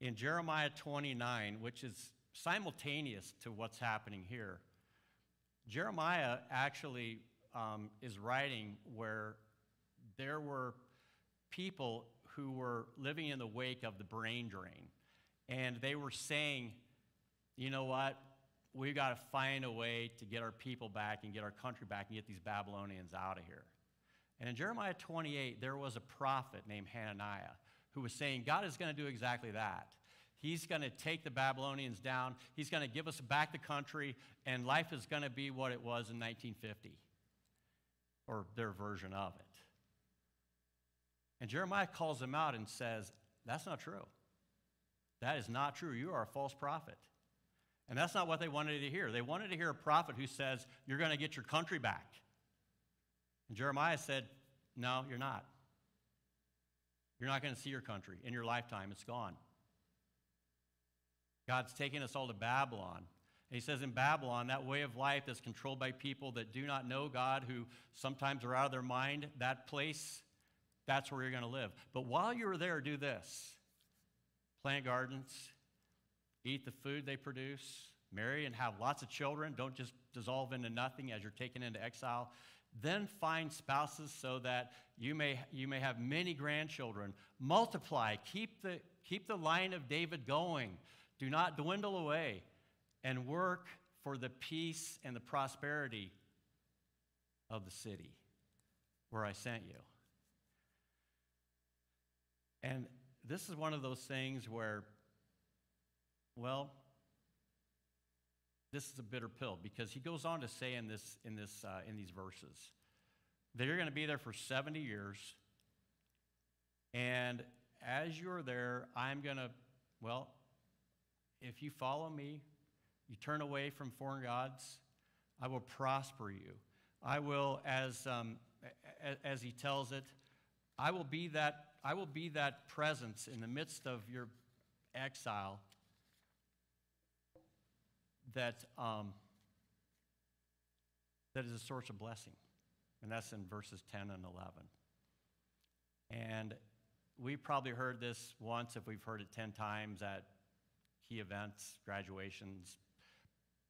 In Jeremiah 29, which is simultaneous to what's happening here, Jeremiah actually is writing where there were people who were living in the wake of the brain drain. And they were saying, you know what, we've got to find a way to get our people back and get our country back and get these Babylonians out of here. And in Jeremiah 28, there was a prophet named Hananiah who was saying, God is going to do exactly that. He's going to take the Babylonians down. He's going to give us back the country, and life is going to be what it was in 1950, or their version of it. And Jeremiah calls them out and says, that's not true. That is not true. You are a false prophet. And that's not what they wanted to hear. They wanted to hear a prophet who says, you're going to get your country back. And Jeremiah said, no, you're not. You're not going to see your country. In your lifetime, it's gone. God's taking us all to Babylon. And he says in Babylon, that way of life that's controlled by people that do not know God, who sometimes are out of their mind, that place, that's where you're going to live. But while you're there, do this. Plant gardens, eat the food they produce, marry and have lots of children. Don't just dissolve into nothing as you're taken into exile. Then find spouses so that you may have many grandchildren. Multiply. Keep the line of David going. Do not dwindle away, and work for the peace and the prosperity of the city where I sent you. And this is one of those things where, well, this is a bitter pill, because he goes on to say in these verses, they're going to be there for 70 years, and as you're there, I'm going to, well, if you follow me, you turn away from foreign gods, I will prosper you. I will, as he tells it, I will be that presence in the midst of your exile that is a source of blessing. And that's in verses 10 and 11. And we probably heard this once, if we've heard it 10 times at key events, graduations,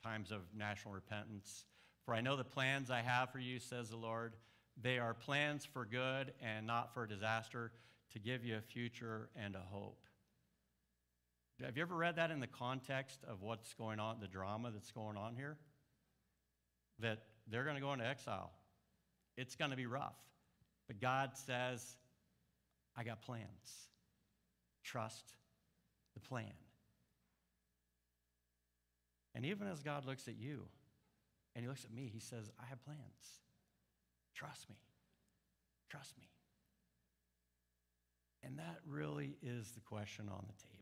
times of national repentance. For I know the plans I have for you, says the Lord. They are plans for good and not for disaster, to give you a future and a hope. Have you ever read that in the context of what's going on, the drama that's going on here? That they're going to go into exile. It's going to be rough. But God says, I got plans. Trust the plan. And even as God looks at you, and he looks at me, he says, I have plans. Trust me. Trust me. And that really is the question on the table.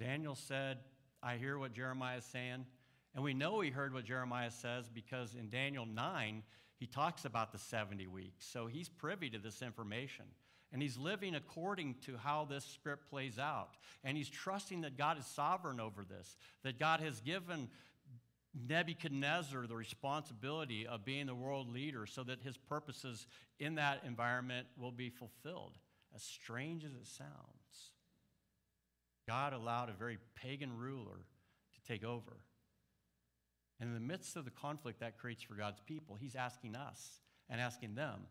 Daniel said, I hear what Jeremiah is saying. And we know he heard what Jeremiah says, because in Daniel 9, he talks about the 70 weeks. So he's privy to this information. And he's living according to how this script plays out. And he's trusting that God is sovereign over this, that God has given Nebuchadnezzar the responsibility of being the world leader so that his purposes in that environment will be fulfilled. As strange as it sounds, God allowed a very pagan ruler to take over. And in the midst of the conflict that creates for God's people, he's asking us and asking them,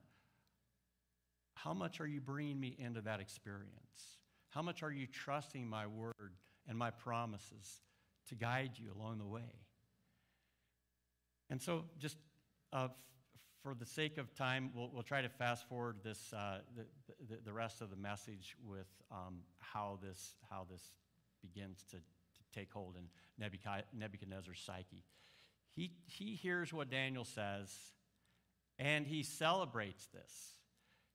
how much are you bringing me into that experience? How much are you trusting my word and my promises to guide you along the way? And so just for the sake of time, we'll try to fast forward this, the rest of the message with how this begins to take hold in Nebuchadnezzar's psyche. He hears what Daniel says, and he celebrates this.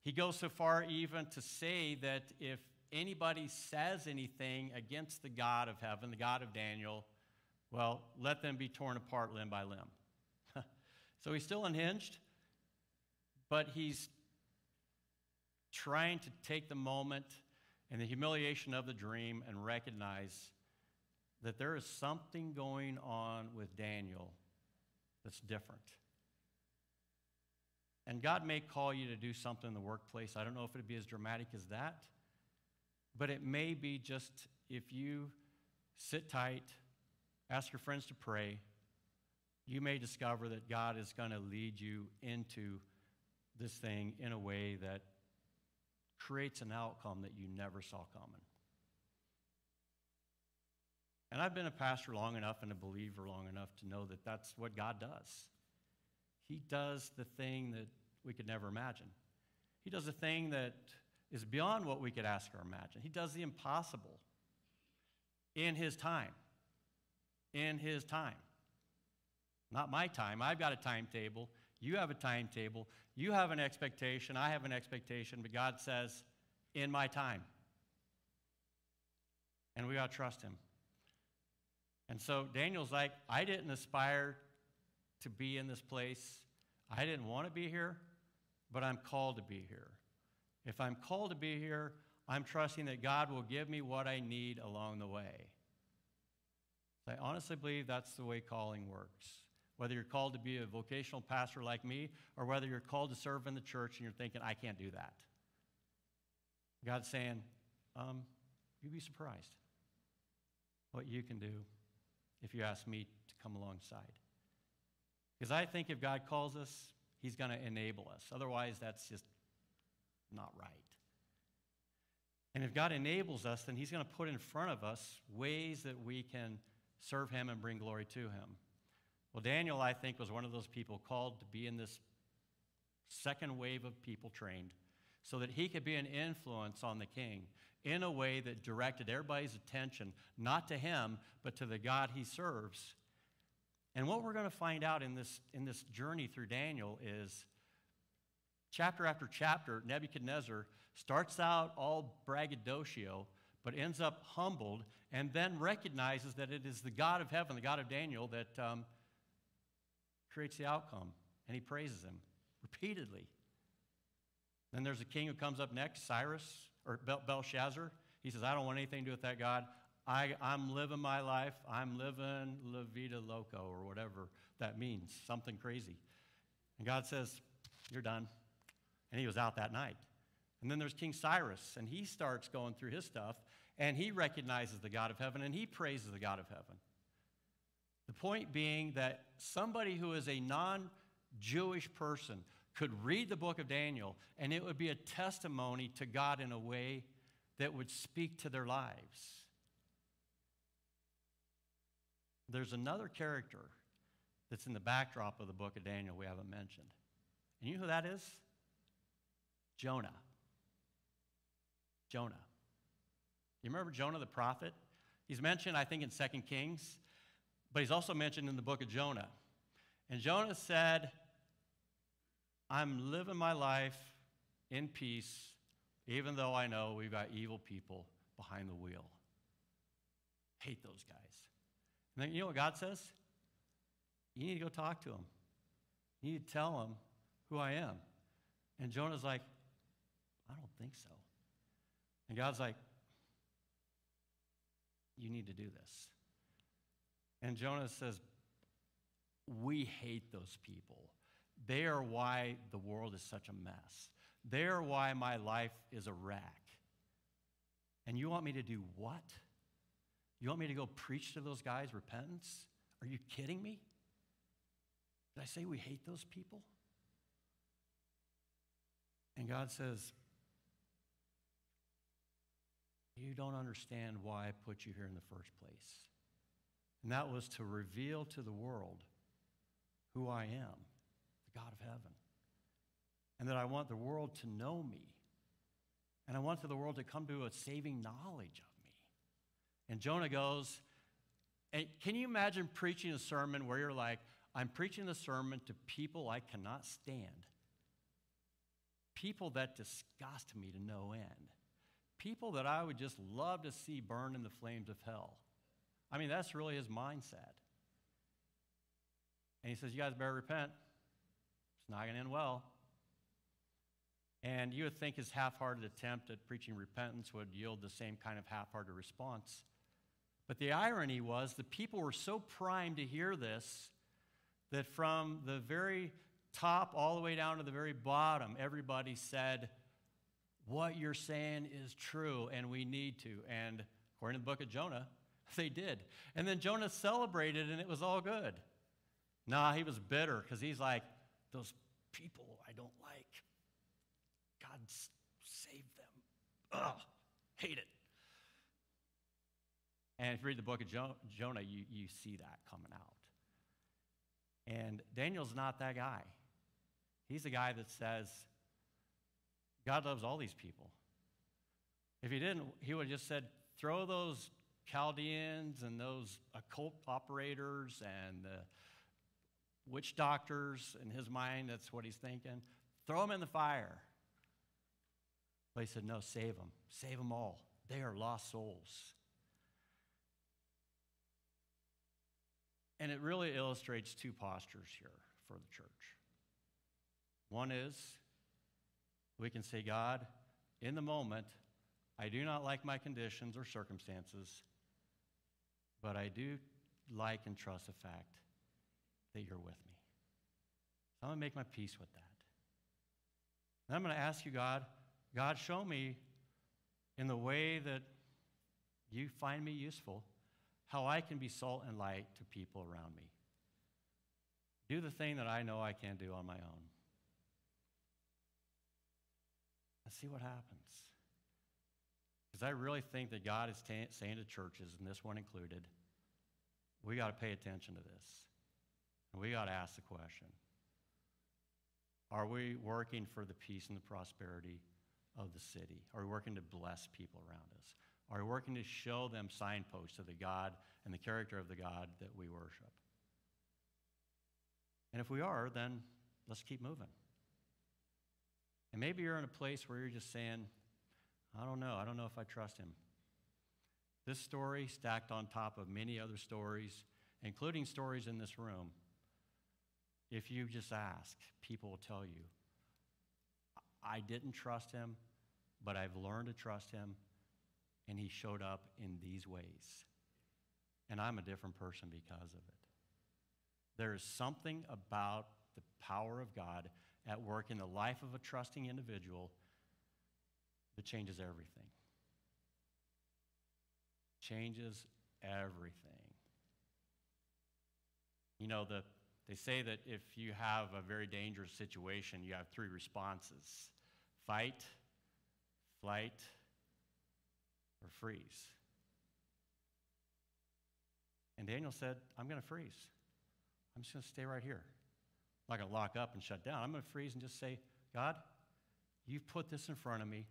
He goes so far even to say that if anybody says anything against the God of heaven, the God of Daniel, well, let them be torn apart limb by limb. So he's still unhinged, but he's trying to take the moment and the humiliation of the dream and recognize that there is something going on with Daniel that's different. And God may call you to do something in the workplace. I don't know if it'd be as dramatic as that, but it may be just if you sit tight, ask your friends to pray, you may discover that God is going to lead you into this thing in a way that creates an outcome that you never saw coming. And I've been a pastor long enough and a believer long enough to know that that's what God does. He does the thing that we could never imagine. He does the thing that is beyond what we could ask or imagine. He does the impossible in his time. In his time. Not my time. I've got a timetable. You have a timetable. You have an expectation. I have an expectation. But God says, in my time. And we got to trust him. And so Daniel's like, I didn't aspire to be in this place. I didn't want to be here, but I'm called to be here. If I'm called to be here, I'm trusting that God will give me what I need along the way. So I honestly believe that's the way calling works. Whether you're called to be a vocational pastor like me, or whether you're called to serve in the church and you're thinking, I can't do that. God's saying, you'd be surprised what you can do if you ask me to come alongside. Because I think if God calls us, he's going to enable us. Otherwise, that's just not right. And if God enables us, then he's going to put in front of us ways that we can serve him and bring glory to him. Well, Daniel, I think, was one of those people called to be in this second wave of people trained so that he could be an influence on the king in a way that directed everybody's attention, not to him, but to the God he serves. And what we're going to find out in this journey through Daniel is chapter after chapter, Nebuchadnezzar starts out all braggadocio, but ends up humbled and then recognizes that it is the God of heaven, the God of Daniel, that creates the outcome. And he praises him repeatedly. Then there's a king who comes up next, Cyrus, or Belshazzar. He says, I don't want anything to do with that God. I'm living my life. I'm living la vida loca, or whatever that means, something crazy. And God says, you're done. And he was out that night. And then there's King Cyrus, and he starts going through his stuff, and he recognizes the God of heaven, and he praises the God of heaven. The point being that somebody who is a non-Jewish person could read the book of Daniel, and it would be a testimony to God in a way that would speak to their lives. There's another character that's in the backdrop of the book of Daniel we haven't mentioned. And you know who that is? Jonah. Jonah. You remember Jonah the prophet? He's mentioned, I think, in 2 Kings, but he's also mentioned in the book of Jonah. And Jonah said, I'm living my life in peace, even though I know we've got evil people behind the wheel. Hate those guys. And then you know what God says? You need to go talk to them. You need to tell them who I am. And Jonah's like, I don't think so. And God's like, you need to do this. And Jonah says, we hate those people. They are why the world is such a mess. They are why my life is a wreck. And you want me to do what? You want me to go preach to those guys repentance? Are you kidding me? Did I say we hate those people? And God says, you don't understand why I put you here in the first place. And that was to reveal to the world who I am, the God of heaven, and that I want the world to know me, and I want the world to come to a saving knowledge of me. And Jonah goes, and can you imagine preaching a sermon where you're like, I'm preaching the sermon to people I cannot stand, people that disgust me to no end, people that I would just love to see burn in the flames of hell. I mean, that's really his mindset. And he says, you guys better repent. It's not going to end well. And you would think his half-hearted attempt at preaching repentance would yield the same kind of half-hearted response. But the irony was the people were so primed to hear this that from the very top all the way down to the very bottom, everybody said, what you're saying is true, and we need to. And according to the book of Jonah, they did. And then Jonah celebrated, and it was all good. Nah, he was bitter because he's like, those people I don't like, God save them. Ugh, hate it. And if you read the book of Jonah, you see that coming out. And Daniel's not that guy. He's the guy that says, God loves all these people. If he didn't, he would have just said, throw those Chaldeans and those occult operators and the witch doctors. In his mind, that's what he's thinking. Throw them in the fire. But he said, no, save them. Save them all. They are lost souls. And it really illustrates two postures here for the church. One is, we can say, God, in the moment, I do not like my conditions or circumstances, but I do like and trust the fact that you're with me. So I'm going to make my peace with that. And I'm going to ask you, God, show me in the way that you find me useful, how I can be salt and light to people around me. Do the thing that I know I can't do on my own. Let's see what happens. Because I really think that God is saying to churches, and this one included, we got to pay attention to this. And we got to ask the question, are we working for the peace and the prosperity of the city? Are we working to bless people around us? Are we working to show them signposts of the God and the character of the God that we worship? And if we are, then let's keep moving. And maybe you're in a place where you're just saying, I don't know if I trust him. This story stacked on top of many other stories, including stories in this room. If you just ask, people will tell you, I didn't trust him, but I've learned to trust him, and he showed up in these ways. And I'm a different person because of it. There is something about the power of God at work in the life of a trusting individual that changes everything. Changes everything. You know, they say that if you have a very dangerous situation, you have three responses: fight, flight, or freeze. And Daniel said, I'm going to freeze. I'm just going to stay right here. I'm not going to lock up and shut down. I'm going to freeze and just say, God, you've put this in front of me.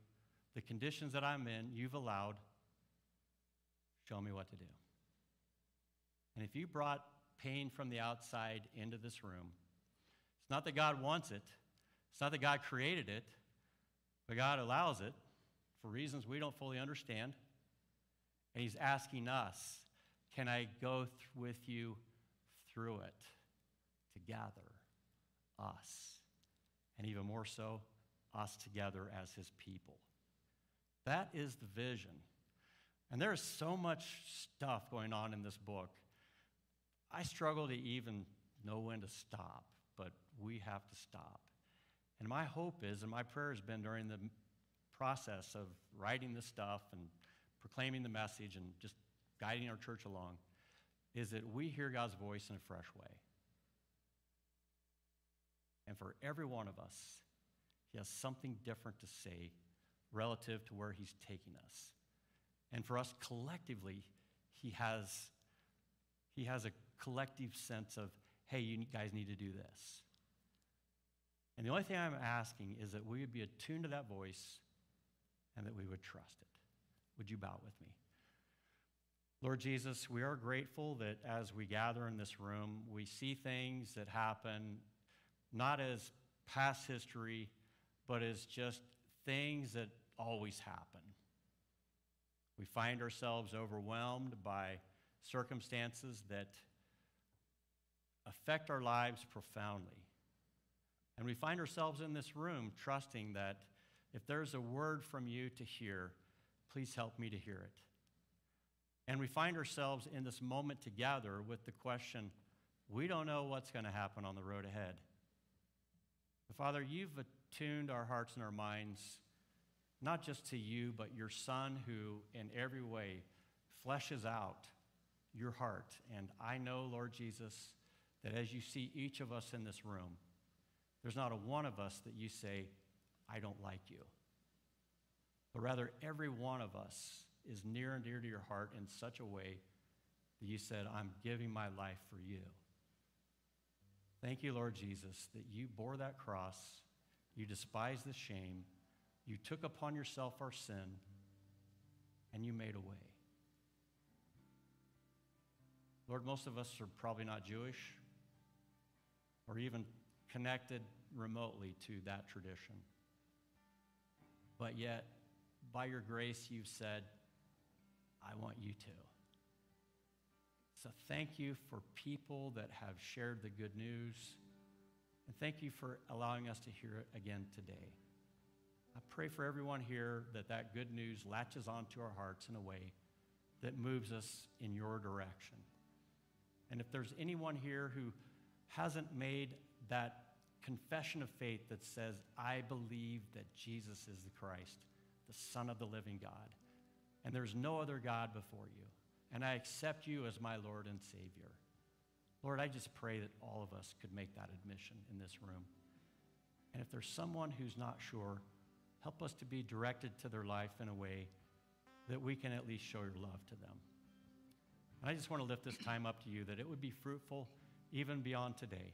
The conditions that I'm in, you've allowed. Show me what to do. And if you brought pain from the outside into this room, it's not that God wants it. It's not that God created it. But God allows it for reasons we don't fully understand. And he's asking us, can I go with you through it together, us, and even more so, us together as his people? That is the vision. And there is so much stuff going on in this book. I struggle to even know when to stop, but we have to stop. And my hope is, and my prayer has been during the process of writing this stuff and proclaiming the message and just guiding our church along, is that we hear God's voice in a fresh way. And for every one of us, he has something different to say relative to where he's taking us. And for us collectively, he has a collective sense of, hey, you guys need to do this. And the only thing I'm asking is that we would be attuned to that voice and that we would trust it. Would you bow with me? Lord Jesus, we are grateful that as we gather in this room, we see things that happen not as past history, but as just things that always happen. We find ourselves overwhelmed by circumstances that affect our lives profoundly. And we find ourselves in this room trusting that if there's a word from you to hear, please help me to hear it. And we find ourselves in this moment together with the question, we don't know what's going to happen on the road ahead. But Father, you've attuned our hearts and our minds, not just to you, but your Son, who in every way fleshes out your heart. And I know, Lord Jesus, that as you see each of us in this room, there's not a one of us that you say, I don't like you. But rather, every one of us is near and dear to your heart in such a way that you said, I'm giving my life for you. Thank you, Lord Jesus, that you bore that cross, you despised the shame, you took upon yourself our sin, and you made a way. Lord, most of us are probably not Jewish or even connected remotely to that tradition. But yet, by your grace, you've said, I want you to. So thank you for people that have shared the good news. And thank you for allowing us to hear it again today. I pray for everyone here that that good news latches onto our hearts in a way that moves us in your direction. And if there's anyone here who hasn't made that confession of faith that says, I believe that Jesus is the Christ, the Son of the living God, and there's no other God before you, and I accept you as my Lord and Savior. Lord, I just pray that all of us could make that admission in this room. And if there's someone who's not sure, help us to be directed to their life in a way that we can at least show your love to them. And I just want to lift this time up to you, that it would be fruitful even beyond today.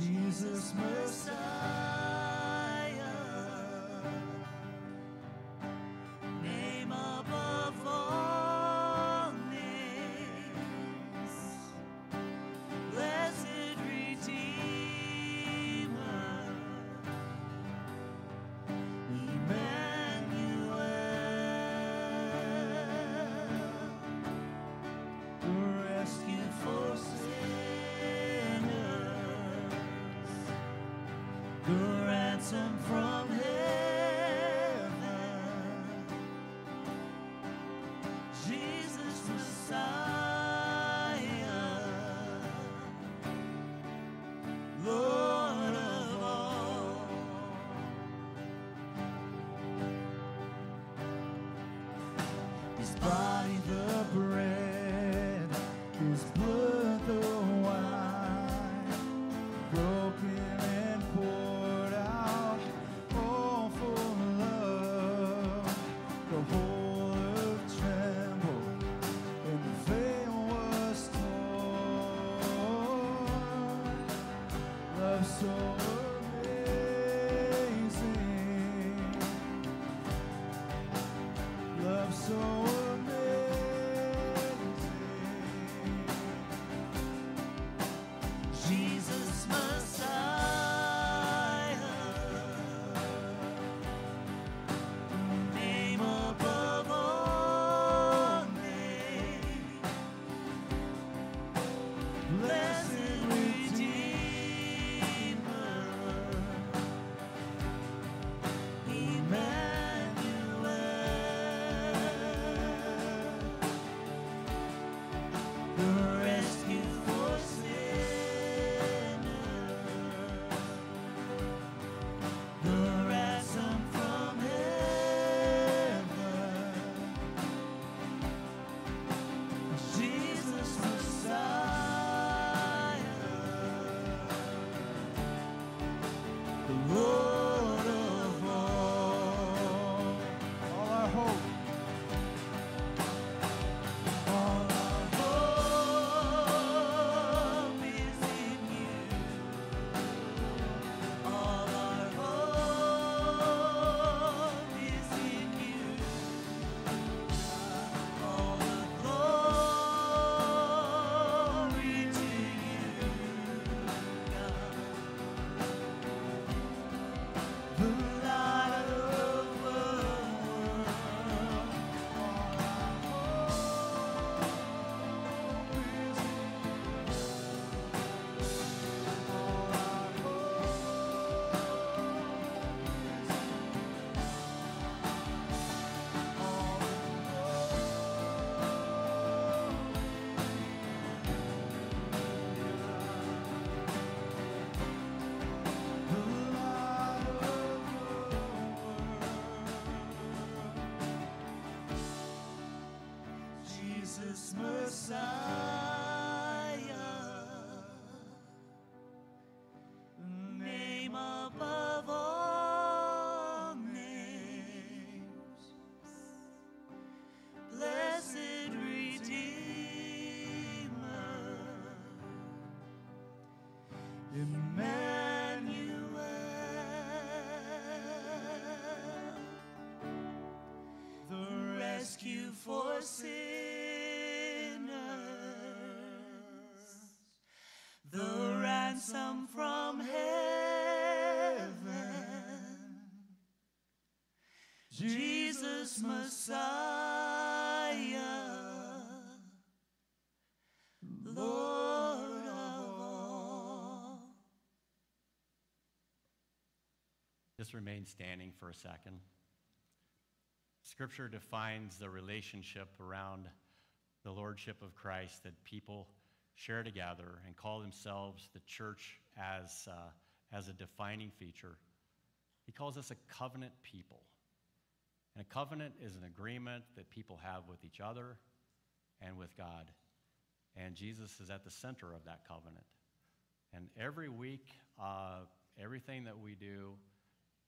Jesus, Messiah, name above all names, blessed Redeemer, Emmanuel, the rescue for sin. The ransom from heaven, Jesus Messiah, Lord of all. His body, the bread, His blood, the wine, broken and poured. So amazing, love so amazing, Jesus Messiah, name above all names, blessed Redeemer. Jesus Messiah, name above all names, blessed Redeemer, Emmanuel, the rescue for sin. The ransom from heaven, Jesus Messiah, Lord of all. Just remain standing for a second. Scripture defines the relationship around the lordship of Christ that people share together and call themselves the church as a defining feature. He calls us a covenant people. And a covenant is an agreement that people have with each other and with God. And Jesus is at the center of that covenant. And every week, everything that we do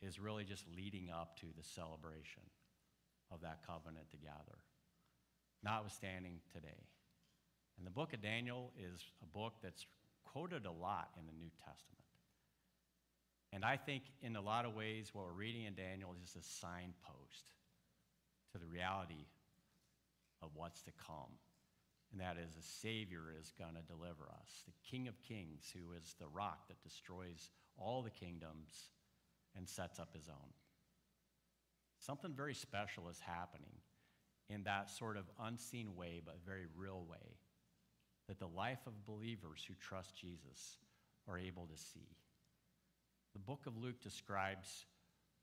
is really just leading up to the celebration of that covenant together, notwithstanding today. And the book of Daniel is a book that's quoted a lot in the New Testament. And I think in a lot of ways what we're reading in Daniel is just a signpost to the reality of what's to come. And that is, a Savior is going to deliver us, the King of Kings, who is the rock that destroys all the kingdoms and sets up his own. Something very special is happening in that sort of unseen way, but very real way, that the life of believers who trust Jesus are able to see. The book of Luke describes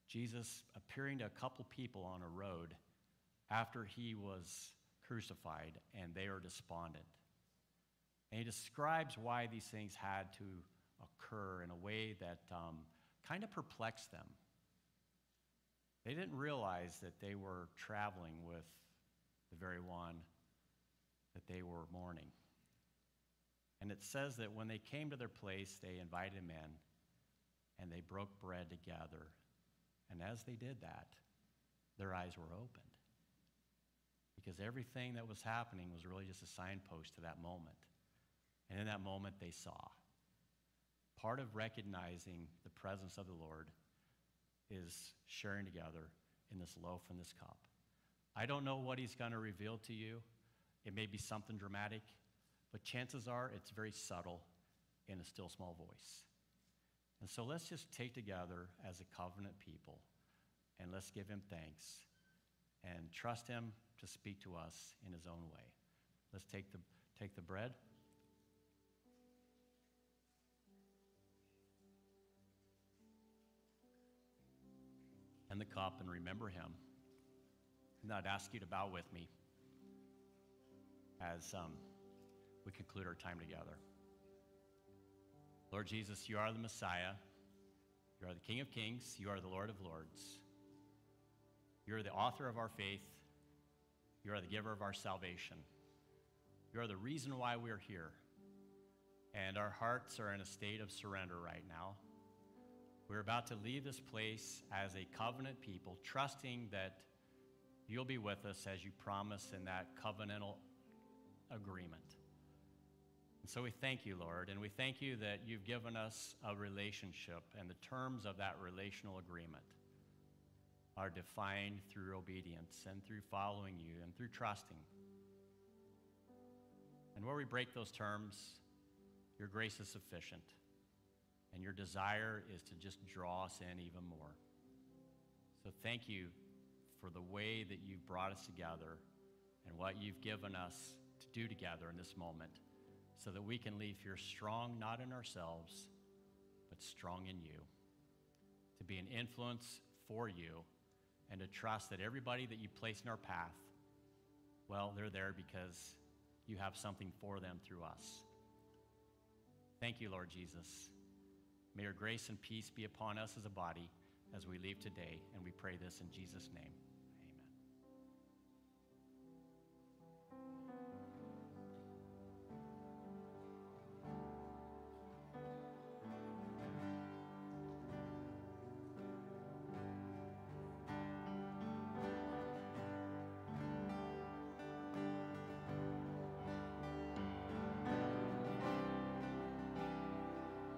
Jesus appearing to a couple people on a road after he was crucified, and they are despondent. And he describes why these things had to occur in a way that kind of perplexed them. They didn't realize that they were traveling with the very one that they were mourning. And it says that when they came to their place, they invited him in, and they broke bread together. And as they did that, their eyes were opened, because everything that was happening was really just a signpost to that moment. And in that moment, they saw. Part of recognizing the presence of the Lord is sharing together in this loaf and this cup. I don't know what he's going to reveal to you. It may be something dramatic, but chances are it's very subtle in a still small voice. And so let's just take together as a covenant people, and let's give him thanks and trust him to speak to us in his own way. Let's take the bread. And the cup, and remember him. And I'd ask you to bow with me as we conclude our time together. Lord Jesus, you are the Messiah. You are the King of Kings. You are the Lord of Lords. You are the author of our faith. You are the giver of our salvation. You are the reason why we are here. And our hearts are in a state of surrender right now. We're about to leave this place as a covenant people, trusting that you'll be with us as you promise in that covenantal agreement. And so we thank you, Lord, and we thank you that you've given us a relationship, and the terms of that relational agreement are defined through obedience and through following you and through trusting. And where we break those terms, your grace is sufficient, and your desire is to just draw us in even more. So thank you for the way that you've brought us together and what you've given us to do together in this moment, so that we can leave here strong, not in ourselves, but strong in you, to be an influence for you, and to trust that everybody that you place in our path, well, they're there because you have something for them through us. Thank you, Lord Jesus. May your grace and peace be upon us as a body as we leave today, and we pray this in Jesus' name.